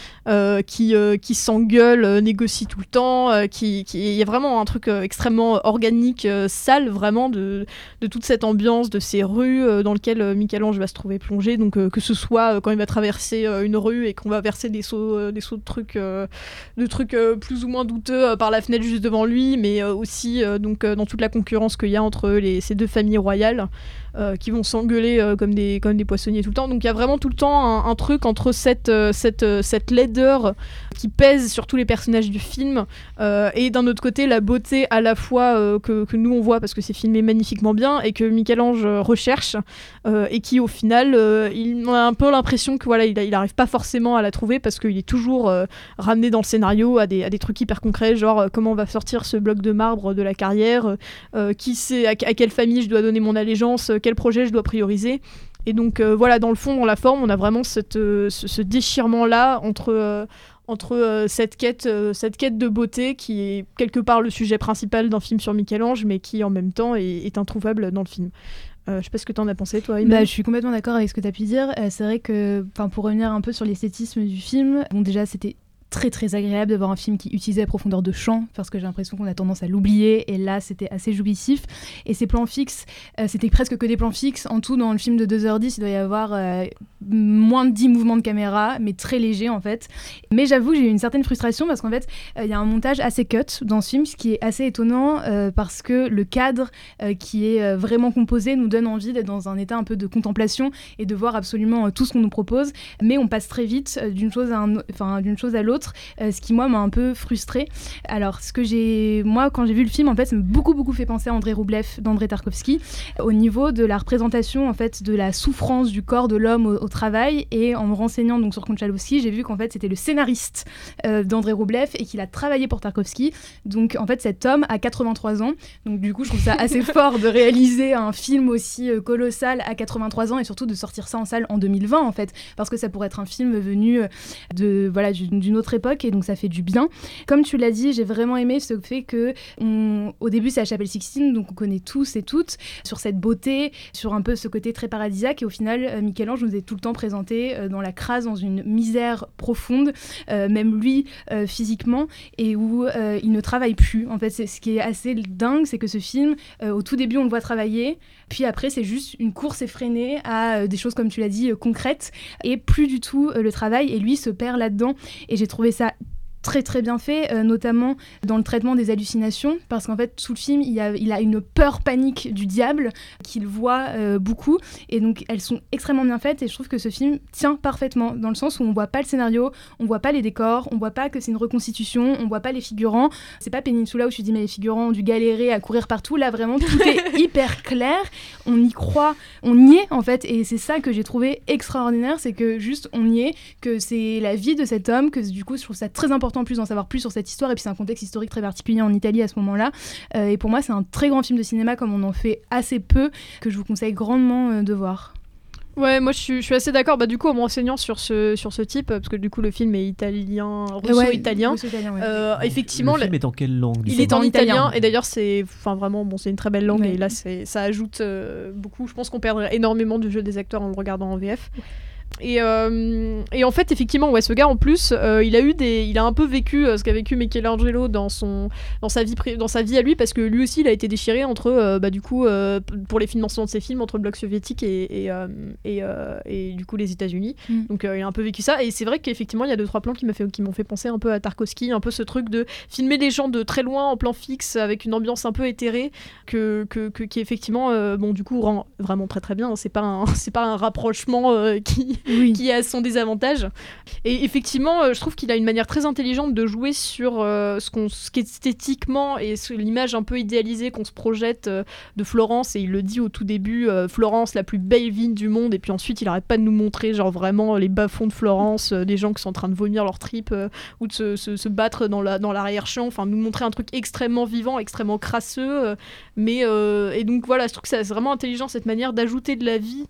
qui s'engueule, négocie tout le temps, il y a vraiment un truc extrêmement organique, sale vraiment de toute cette ambiance, de ces rues dans lesquelles Michel-Ange va se trouver plongé. Donc que ce soit quand il va traverser une rue et qu'on va verser des seaux de trucs plus ou moins douteux par la fenêtre juste devant lui, mais aussi dans toute la concurrence qu'il y a entre ces deux familles royales qui vont s'engueuler comme des poissonniers tout le temps. Donc il y a vraiment tout le temps un truc entre cette laideur qui pèse sur tous les personnages du film et d'un autre côté la beauté à la fois que nous on voit parce que c'est filmé magnifiquement bien et que Michel-Ange recherche et qui au final on a un peu l'impression que voilà, il n'arrive pas forcément à la trouver parce qu'il est toujours ramené dans le scénario à des trucs hyper concrets, genre comment on va sortir ce bloc de marbre de la carrière, qui sait à quelle famille je dois donner mon allégeance, quel projet je dois prioriser. Et donc voilà, dans le fond, dans la forme, on a vraiment ce déchirement-là entre cette quête de beauté qui est quelque part le sujet principal d'un film sur Michel-Ange, mais qui en même temps est introuvable dans le film. Je sais pas ce que t'en as pensé, toi, Imane. Bah, je suis complètement d'accord avec ce que t'as pu dire. C'est vrai que, pour revenir un peu sur l'esthétisme du film, bon, déjà, c'était très très agréable d'avoir un film qui utilisait la profondeur de champ, parce que j'ai l'impression qu'on a tendance à l'oublier, et là c'était assez jouissif. Et ces plans fixes, c'était presque que des plans fixes. En tout, dans le film de 2h10, il doit y avoir moins de 10 mouvements de caméra, mais très léger en fait. Mais j'avoue que j'ai eu une certaine frustration, parce qu'en fait il y a un montage assez cut dans ce film, ce qui est assez étonnant, parce que le cadre qui est vraiment composé nous donne envie d'être dans un état un peu de contemplation et de voir absolument tout ce qu'on nous propose, mais on passe très vite d'une chose à l'autre, ce qui moi m'a un peu frustrée. Alors ce que moi quand j'ai vu le film, en fait ça m'a beaucoup fait penser à André Roublev d'Andrei Tarkovsky, au niveau de la représentation en fait de la souffrance du corps de l'homme au travail. Et en me renseignant donc sur Konchalovsky, j'ai vu qu'en fait c'était le scénariste d'Andrei Roublev et qu'il a travaillé pour Tarkovsky. Donc en fait cet homme a 83 ans, donc du coup je trouve ça assez fort de réaliser un film aussi colossal à 83 ans, et surtout de sortir ça en salle en 2020 en fait, parce que ça pourrait être un film venu d'une autre époque, et donc ça fait du bien. Comme tu l'as dit, j'ai vraiment aimé ce fait que au début c'est la chapelle Sixtine, donc on connaît tous et toutes sur cette beauté, sur un peu ce côté très paradisiaque, et au final Michel-Ange nous est tout le temps présenté dans la crasse, dans une misère profonde, même lui physiquement, et où il ne travaille plus. En fait, c'est ce qui est assez dingue, c'est que ce film, au tout début on le voit travailler, puis après c'est juste une course effrénée à des choses, comme tu l'as dit, concrètes, et plus du tout le travail, et lui se perd là-dedans. Et j'ai trouvé ça très très bien fait, notamment dans le traitement des hallucinations, parce qu'en fait tout le film il a une peur panique du diable qu'il voit beaucoup, et donc elles sont extrêmement bien faites. Et je trouve que ce film tient parfaitement, dans le sens où on voit pas le scénario, on voit pas les décors, on voit pas que c'est une reconstitution, on voit pas les figurants. C'est pas Peninsula où tu dis mais les figurants ont dû galérer à courir partout. Là vraiment tout est hyper clair, on y croit, on y est en fait, et c'est ça que j'ai trouvé extraordinaire, c'est que juste on y est, que c'est la vie de cet homme, que du coup je trouve ça très important en plus d'en savoir plus sur cette histoire. Et puis c'est un contexte historique très particulier en Italie à ce moment-là, et pour moi c'est un très grand film de cinéma, comme on en fait assez peu, que je vous conseille grandement de voir. Ouais, moi je suis assez d'accord. Bah, du coup, en me renseignant sur ce type, parce que du coup le film est italien, russo-italien. Ouais. Effectivement, le film est en quelle langue? Il est en italien, et d'ailleurs c'est une très belle langue, ouais. Et là ça ajoute beaucoup. Je pense qu'on perdrait énormément du jeu des acteurs en le regardant en VF. Ouais. Et en fait effectivement ouais, ce gars en plus il a un peu vécu ce qu'a vécu Michelangelo dans sa vie à lui, parce que lui aussi il a été déchiré entre pour les financements de ses films, entre le bloc soviétique et du coup les États-Unis. Donc il a un peu vécu ça, et c'est vrai qu'effectivement il y a 2-3 plans qui m'ont fait penser un peu à Tarkovsky, un peu ce truc de filmer les gens de très loin en plan fixe avec une ambiance un peu éthérée qui effectivement du coup rend vraiment très très bien. C'est pas un rapprochement qui a son désavantage. Et effectivement, je trouve qu'il a une manière très intelligente de jouer sur ce qu'esthétiquement et l'image un peu idéalisée qu'on se projette de Florence. Et il le dit au tout début, Florence, la plus belle ville du monde. Et puis ensuite, il arrête pas de nous montrer genre vraiment les bas-fonds de Florence, des gens qui sont en train de vomir leurs tripes ou de se battre dans l'arrière-champ. Enfin, nous montrer un truc extrêmement vivant, extrêmement crasseux. Et donc voilà, je trouve que c'est vraiment intelligent, cette manière d'ajouter de la vie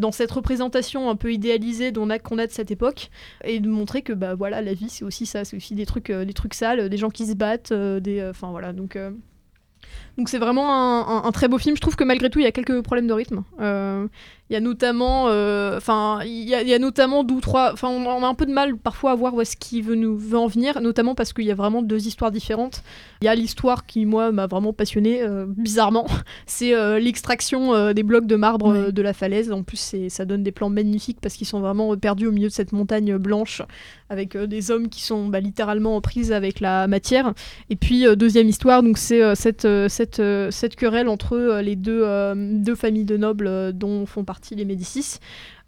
dans cette représentation un peu idéalisée qu'on a de cette époque, et de montrer que bah voilà, la vie c'est aussi ça, c'est aussi des trucs sales, des gens qui se battent, donc c'est vraiment un très beau film. Je trouve que malgré tout il y a quelques problèmes de rythme. Il y a notamment il y a notamment 2 ou 3, enfin on a un peu de mal parfois à voir où est-ce qu'il veut en venir, notamment parce qu'il y a vraiment 2 histoires différentes. Il y a l'histoire qui moi m'a vraiment passionnée, bizarrement, c'est l'extraction des blocs de marbre de la falaise. En plus ça donne des plans magnifiques parce qu'ils sont vraiment perdus au milieu de cette montagne blanche, avec des hommes qui sont littéralement en prise avec la matière. Et puis deuxième histoire, donc c'est cette querelle entre les deux familles de nobles dont font partie les Médicis.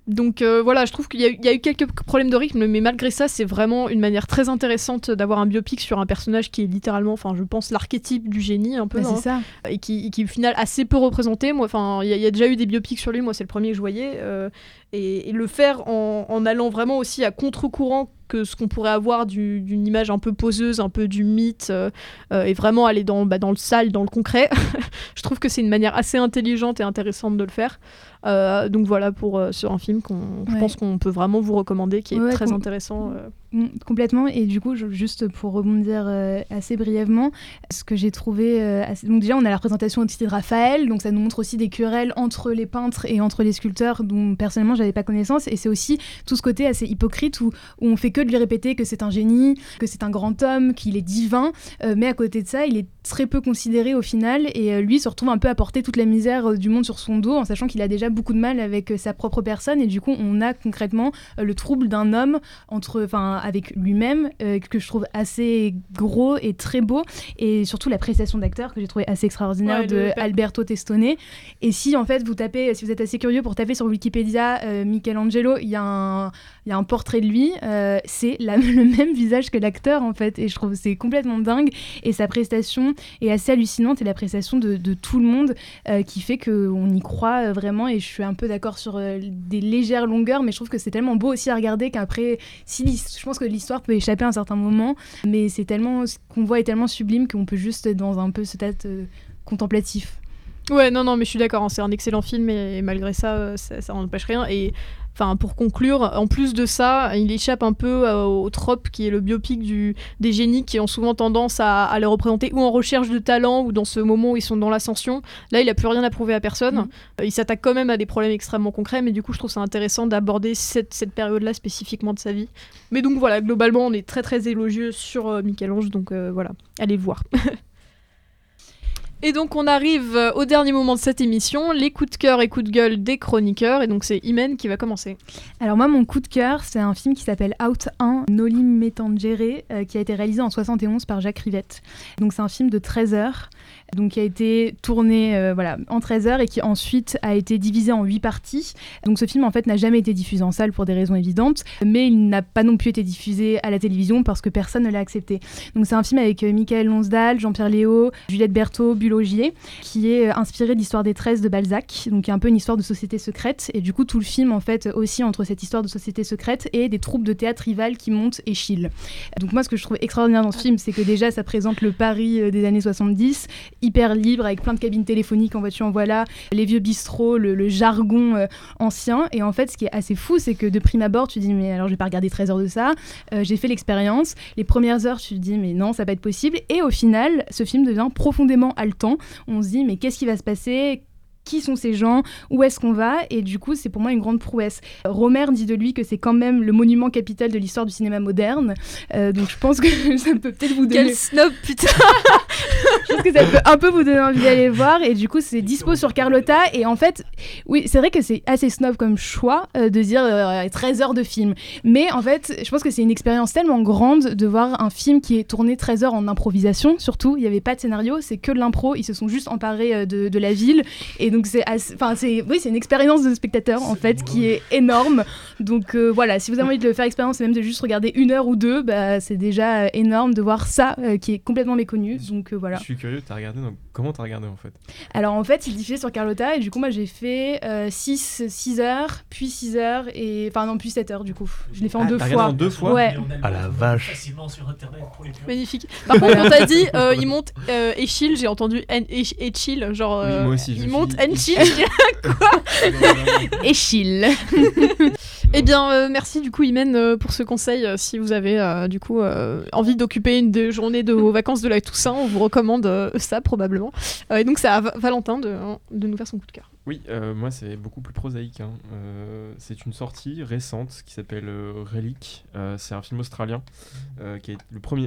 Donc voilà, je trouve qu'il y a eu quelques problèmes de rythme, mais malgré ça, c'est vraiment une manière très intéressante d'avoir un biopic sur un personnage qui est littéralement, enfin, je pense, l'archétype du génie, un peu, bah, c'est ça. Et qui, au final, assez peu représenté. Moi, enfin, il y a déjà eu des biopics sur lui, moi, c'est le premier que je voyais. Et le faire en allant vraiment aussi à contre-courant que ce qu'on pourrait avoir d'une image un peu poseuse, un peu du mythe, et vraiment aller dans le sale, dans le concret. Je trouve que c'est une manière assez intelligente et intéressante de le faire. Donc voilà pour sur un film je pense qu'on peut vraiment vous recommander, qui est très intéressant. Complètement. Et du coup, juste pour rebondir assez brièvement, ce que j'ai trouvé... Donc déjà, on a la représentation au titre de Raphaël, donc ça nous montre aussi des querelles entre les peintres et entre les sculpteurs dont personnellement, j'avais pas connaissance. Et c'est aussi tout ce côté assez hypocrite où on fait que de lui répéter que c'est un génie, que c'est un grand homme, qu'il est divin, mais à côté de ça, il est très peu considéré au final, et lui se retrouve un peu à porter toute la misère du monde sur son dos, en sachant qu'il a déjà beaucoup de mal avec sa propre personne. Et du coup, on a concrètement le trouble d'un homme avec lui-même, que je trouve assez gros et très beau, et surtout la prestation d'acteur que j'ai trouvé assez extraordinaire de Alberto Testone. Et si vous êtes assez curieux pour taper sur Wikipédia Michelangelo, il y a un portrait de lui, c'est le même visage que l'acteur en fait, et je trouve que c'est complètement dingue, et sa prestation est assez hallucinante, et la prestation de tout le monde qui fait qu'on y croit vraiment. Et je suis un peu d'accord sur des légères longueurs, mais je trouve que c'est tellement beau aussi à regarder qu'après, je pense que l'histoire peut échapper à un certain moment, mais c'est tellement, ce qu'on voit est tellement sublime qu'on peut juste être dans un peu ce tête contemplatif. Ouais, non, mais je suis d'accord, hein, c'est un excellent film, et malgré ça n'empêche rien. Et enfin, pour conclure, en plus de ça, il échappe un peu au trope qui est le biopic des génies, qui ont souvent tendance à les représenter ou en recherche de talent, ou dans ce moment où ils sont dans l'ascension. Là, il a plus rien à prouver à personne. Il s'attaque quand même à des problèmes extrêmement concrets, mais du coup, je trouve ça intéressant d'aborder cette période-là spécifiquement de sa vie. Mais donc voilà, globalement, on est très très élogieux sur Michel-Ange, donc voilà, allez voir. Et donc on arrive au dernier moment de cette émission, les coups de cœur et coups de gueule des chroniqueurs, et donc c'est Imen qui va commencer. Alors moi, mon coup de cœur, c'est un film qui s'appelle Out 1, Noli Metangere, qui a été réalisé en 71 par Jacques Rivette. Donc c'est un film de 13 heures. Donc, qui a été tourné en 13 heures, et qui ensuite a été divisé en 8 parties. Donc ce film en fait n'a jamais été diffusé en salle pour des raisons évidentes, mais il n'a pas non plus été diffusé à la télévision parce que personne ne l'a accepté. Donc c'est un film avec Michel Lonsdale, Jean-Pierre Léaud, Juliette Berthot, Bulogier, qui est inspiré de l'histoire des 13 de Balzac, donc qui est un peu une histoire de société secrète. Et du coup, tout le film en fait aussi entre cette histoire de société secrète et des troupes de théâtre rivales qui montent et chillent. Donc moi, ce que je trouve extraordinaire dans ce film, c'est que déjà ça présente le Paris des années 70, hyper libre, avec plein de cabines téléphoniques en voiture, en voilà, les vieux bistrots, le jargon ancien. Et en fait, ce qui est assez fou, c'est que de prime abord, tu dis, mais alors je vais pas regarder 13 heures de ça. J'ai fait l'expérience. Les premières heures, tu te dis, mais non, ça va pas être possible. Et au final, ce film devient profondément haletant. On se dit, mais qu'est-ce qui va se passer ? Qui sont ces gens? Où est-ce qu'on va? Et du coup, c'est pour moi une grande prouesse. Romer dit de lui que c'est quand même le monument capital de l'histoire du cinéma moderne. Donc je pense que ça peut peut-être vous donner... Quel snob, putain. Je pense que ça peut un peu vous donner envie d'aller voir. Et du coup, c'est dispo sur Carlotta. Et en fait, oui, c'est vrai que c'est assez snob comme choix de dire 13 heures de film. Mais en fait, je pense que c'est une expérience tellement grande de voir un film qui est tourné 13 heures en improvisation. Surtout, il n'y avait pas de scénario, c'est que de l'impro. Ils se sont juste emparés de la ville. Et donc c'est une expérience de spectateur en fait qui est énorme. Donc voilà, si vous avez envie de le faire expérience, et même de juste regarder une heure ou deux, bah c'est déjà énorme de voir ça qui est complètement méconnu. Donc voilà. Je suis curieux, comment t'as regardé en fait? Alors en fait, il diffusait sur Carlotta, et du coup moi j'ai fait 6 heures, puis 6 heures, et enfin non, puis 7 heures du coup. Je l'ai fait en deux fois. En deux fois. Ouais. Ah la vache. Facilement sur internet pour les plus. Magnifique. Par contre, on t'a dit il monte et chill, j'ai entendu et chill, genre oui, moi aussi, il monte et chill. Quoi? Et chill. Eh bien, merci du coup, Imen, pour ce conseil. Si vous avez du coup envie d'occuper une journée de vos vacances de la Toussaint, on vous recommande ça probablement. Et donc, c'est à Valentin de nous faire son coup de cœur. Oui, moi, c'est beaucoup plus prosaïque. Hein. C'est une sortie récente qui s'appelle Relic. C'est un film australien qui est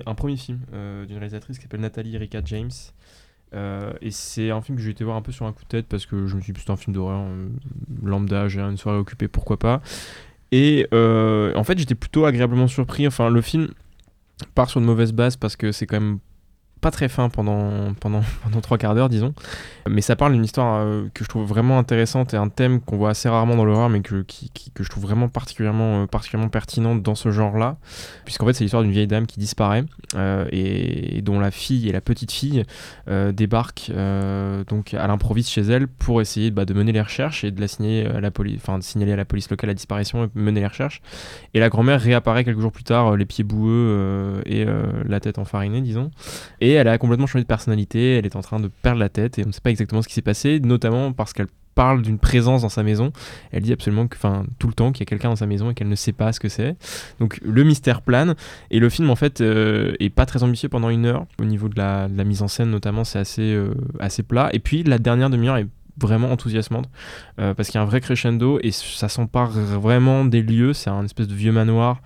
un premier film d'une réalisatrice qui s'appelle Nathalie Erika James. Et c'est un film que j'ai été voir un peu sur un coup de tête parce que je me suis dit c'est un film d'horreur lambda, j'ai une soirée occupée, pourquoi pas. Et en fait, j'étais plutôt agréablement surpris. Enfin, le film part sur de mauvaises bases parce que c'est quand même pas très fin pendant 3 quarts d'heure, disons. Mais ça parle d'une histoire que je trouve vraiment intéressante et un thème qu'on voit assez rarement dans l'horreur, mais que je trouve vraiment particulièrement pertinente dans ce genre-là, puisqu'en fait c'est l'histoire d'une vieille dame qui disparaît et dont la fille et la petite fille débarquent donc à l'improviste chez elle pour essayer de mener les recherches et de la signaler à la police, enfin de signaler à la police locale la disparition et mener les recherches. Et la grand-mère réapparaît quelques jours plus tard, les pieds boueux et la tête enfarinée, disons. Et elle a complètement changé de personnalité, elle est en train de perdre la tête et on ne sait pas exactement ce qui s'est passé, notamment parce qu'elle parle d'une présence dans sa maison. Elle dit absolument que, enfin, tout le temps qu'il y a quelqu'un dans sa maison et qu'elle ne sait pas ce que c'est. Donc le mystère plane et le film en fait est pas très ambitieux pendant 1 heure. Au niveau de la mise en scène notamment, c'est assez plat. Et puis la dernière demi-heure est vraiment enthousiasmante parce qu'il y a un vrai crescendo et ça s'empare vraiment des lieux. C'est un espèce de vieux manoir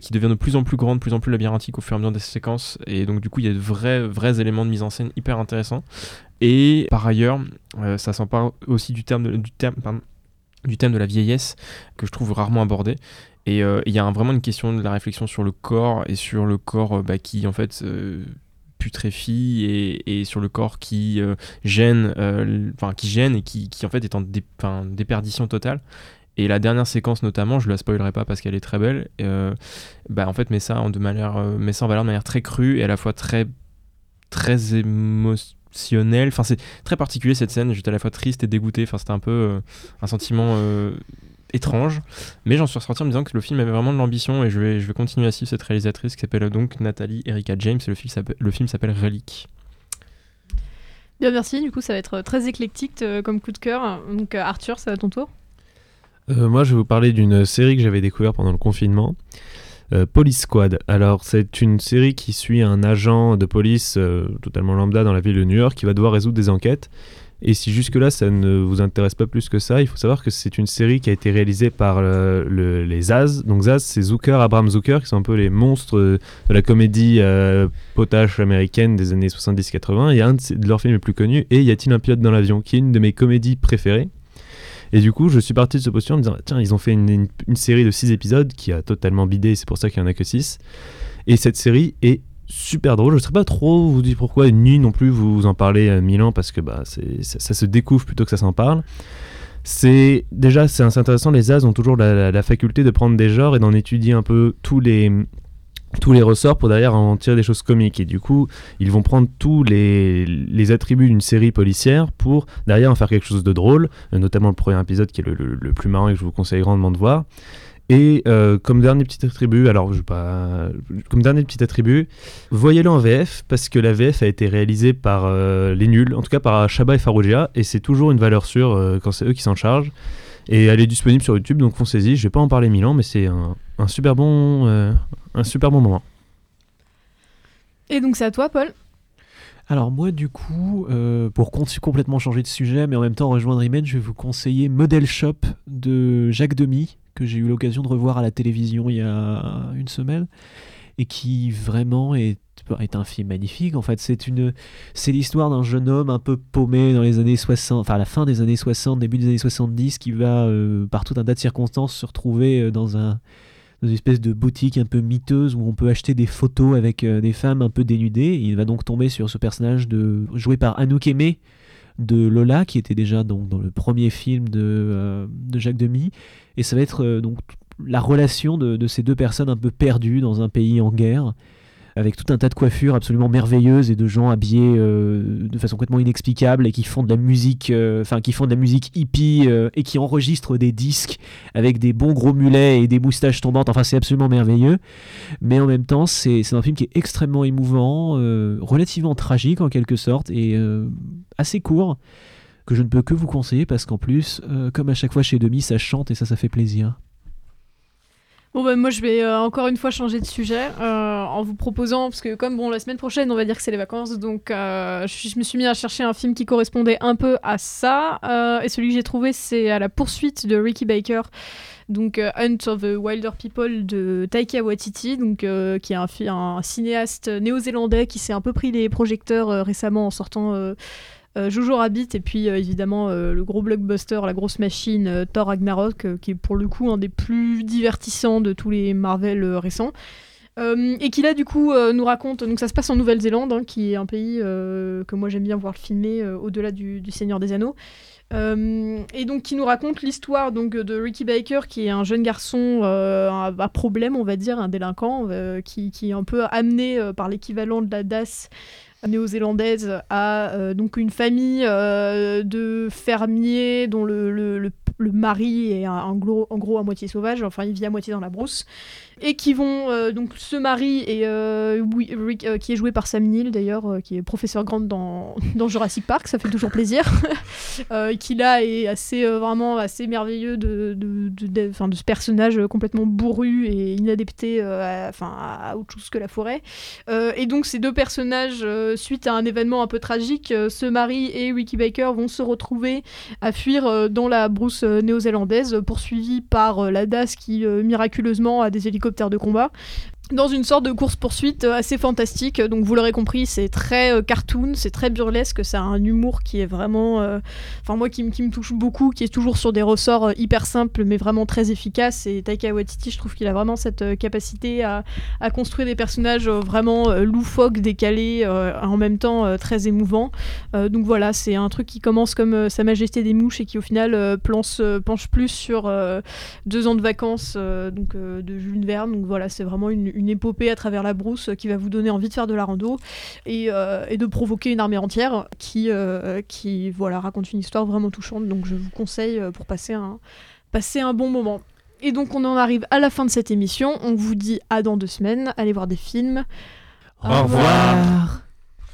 qui devient de plus en plus grand, de plus en plus labyrinthique au fur et à mesure des séquences, et donc du coup il y a de vrais éléments de mise en scène hyper intéressants. Et par ailleurs ça s'empare aussi du thème de la vieillesse, que je trouve rarement abordé. Et il y a vraiment une question de la réflexion sur le corps et sur le corps qui en fait putréfie et sur le corps qui gêne et qui en fait est en déperdition totale. Et la dernière séquence notamment, je la spoilerai pas parce qu'elle est très belle, en fait met ça en valeur de manière très crue et à la fois très émotionnelle. Enfin, c'est très particulier cette scène, j'étais à la fois triste et dégoûté. Enfin, c'était un peu un sentiment étrange, mais j'en suis ressorti en me disant que le film avait vraiment de l'ambition et je vais continuer à suivre cette réalisatrice qui s'appelle donc Nathalie Erika James et le film s'appelle Relic. Bien, merci. Du coup, ça va être très éclectique comme coup de cœur. Donc Arthur, c'est à ton tour. Moi, je vais vous parler d'une série que j'avais découverte pendant le confinement, Police Squad. Alors, c'est une série qui suit un agent de police totalement lambda dans la ville de New York qui va devoir résoudre des enquêtes. Et si jusque-là ça ne vous intéresse pas plus que ça, il faut savoir que c'est une série qui a été réalisée par les Zaz. Donc Zaz, c'est Zucker, Abraham Zucker, qui sont un peu les monstres de la comédie potache américaine des années 70-80. Et un de leurs films les plus connus est Y a-t-il un pilote dans l'avion, qui est une de mes comédies préférées. Et du coup, je suis parti de ce postulat en me disant tiens, ils ont fait une série de 6 épisodes qui a totalement bidé, et c'est pour ça qu'il n'y en a que 6. Et cette série est super drôle. Je ne saurais pas trop vous dire pourquoi, ni non plus vous en parlez à Milan, parce que ça se découvre plutôt que ça s'en parle. C'est assez intéressant, les As ont toujours la faculté de prendre des genres et d'en étudier un peu tous les ressorts pour derrière en tirer des choses comiques. Et du coup, ils vont prendre tous les attributs d'une série policière pour derrière en faire quelque chose de drôle, notamment le premier épisode qui est le plus marrant et que je vous conseille grandement de voir. Et comme dernier petit attribut, voyez-le en VF, parce que la VF a été réalisée par les nuls, en tout cas par Shaba et Farougia, et c'est toujours une valeur sûre quand c'est eux qui s'en chargent. Et elle est disponible sur YouTube, donc foncez-y. Je vais pas en parler Milan, mais c'est un super bon moment. Et donc c'est à toi, Paul. Alors moi, du coup, pour complètement changer de sujet, mais en même temps rejoindre Imen, je vais vous conseiller Model Shop de Jacques Demy, que j'ai eu l'occasion de revoir à la télévision il y a 1 semaine, et qui vraiment est un film magnifique. En fait, c'est l'histoire d'un jeune homme un peu paumé dans les années 60, enfin à la fin des années 60, début des années 70, qui va, par tout un tas de circonstances, se retrouver dans une espèce de boutique un peu miteuse où on peut acheter des photos avec des femmes un peu dénudées. Il va donc tomber sur ce personnage joué par Anouk Aimée, de Lola, qui était déjà dans le premier film de Jacques Demy, et ça va être la relation de ces 2 personnes un peu perdues dans un pays en guerre, avec tout un tas de coiffures absolument merveilleuses et de gens habillés de façon complètement inexplicable et qui font de la musique hippie et qui enregistrent des disques avec des bons gros mulets et des moustaches tombantes. Enfin, c'est absolument merveilleux, mais en même temps c'est un film qui est extrêmement émouvant, relativement tragique en quelque sorte, et assez court, que je ne peux que vous conseiller, parce qu'en plus comme à chaque fois chez Demy, ça chante et ça fait plaisir. Bon moi je vais encore une fois changer de sujet en vous proposant, parce que comme la semaine prochaine on va dire que c'est les vacances, donc je me suis mis à chercher un film qui correspondait un peu à ça, et celui que j'ai trouvé, c'est À la poursuite de Ricky Baker, donc Hunt of the Wilder People de Taika Waititi, donc, qui est un cinéaste néo-zélandais qui s'est un peu pris les projecteurs récemment en sortant Jojo Rabbit, et puis évidemment le gros blockbuster, la grosse machine Thor Ragnarok, qui est pour le coup un des plus divertissants de tous les Marvel récents. Et qui là du coup nous raconte, donc ça se passe en Nouvelle-Zélande, hein, qui est un pays que moi j'aime bien voir filmer au-delà du Seigneur des Anneaux. Et donc qui nous raconte l'histoire donc, de Ricky Baker, qui est un jeune garçon à problème, on va dire, un délinquant, qui est un peu amené par l'équivalent de la DAS néo-zélandaise à donc une famille de fermiers dont le mari est en gros à moitié sauvage, enfin il vit à moitié dans la brousse, et qui vont donc ce mari et Rick, qui est joué par Sam Neill d'ailleurs, qui est professeur Grant dans Jurassic Park, ça fait toujours plaisir, qui là est assez vraiment assez merveilleux de ce personnage complètement bourru et inadapté à autre chose que la forêt, et donc ces deux personnages suite à un événement un peu tragique, ce mari et Ricky Baker vont se retrouver à fuir dans la brousse néo-zélandaise, poursuivis par la DAS qui miraculeusement a des hélicoptères de combat, dans une sorte de course-poursuite assez fantastique. Donc vous l'aurez compris, c'est très cartoon, c'est très burlesque, ça a un humour qui est vraiment... Enfin moi qui me touche beaucoup, qui est toujours sur des ressorts hyper simples mais vraiment très efficaces, et Taika Waititi, je trouve qu'il a vraiment cette capacité à construire des personnages vraiment loufoques, décalés, en même temps très émouvants. Donc voilà, c'est un truc qui commence comme Sa Majesté des Mouches et qui au final penche plus sur 2 ans de vacances donc de Jules Verne. Donc voilà, c'est vraiment une épopée à travers la brousse qui va vous donner envie de faire de la rando et de provoquer une armée entière qui voilà, raconte une histoire vraiment touchante. Donc je vous conseille pour passer un bon moment. Et donc on en arrive à la fin de cette émission. On vous dit à dans 2 semaines. Allez voir des films. Au revoir.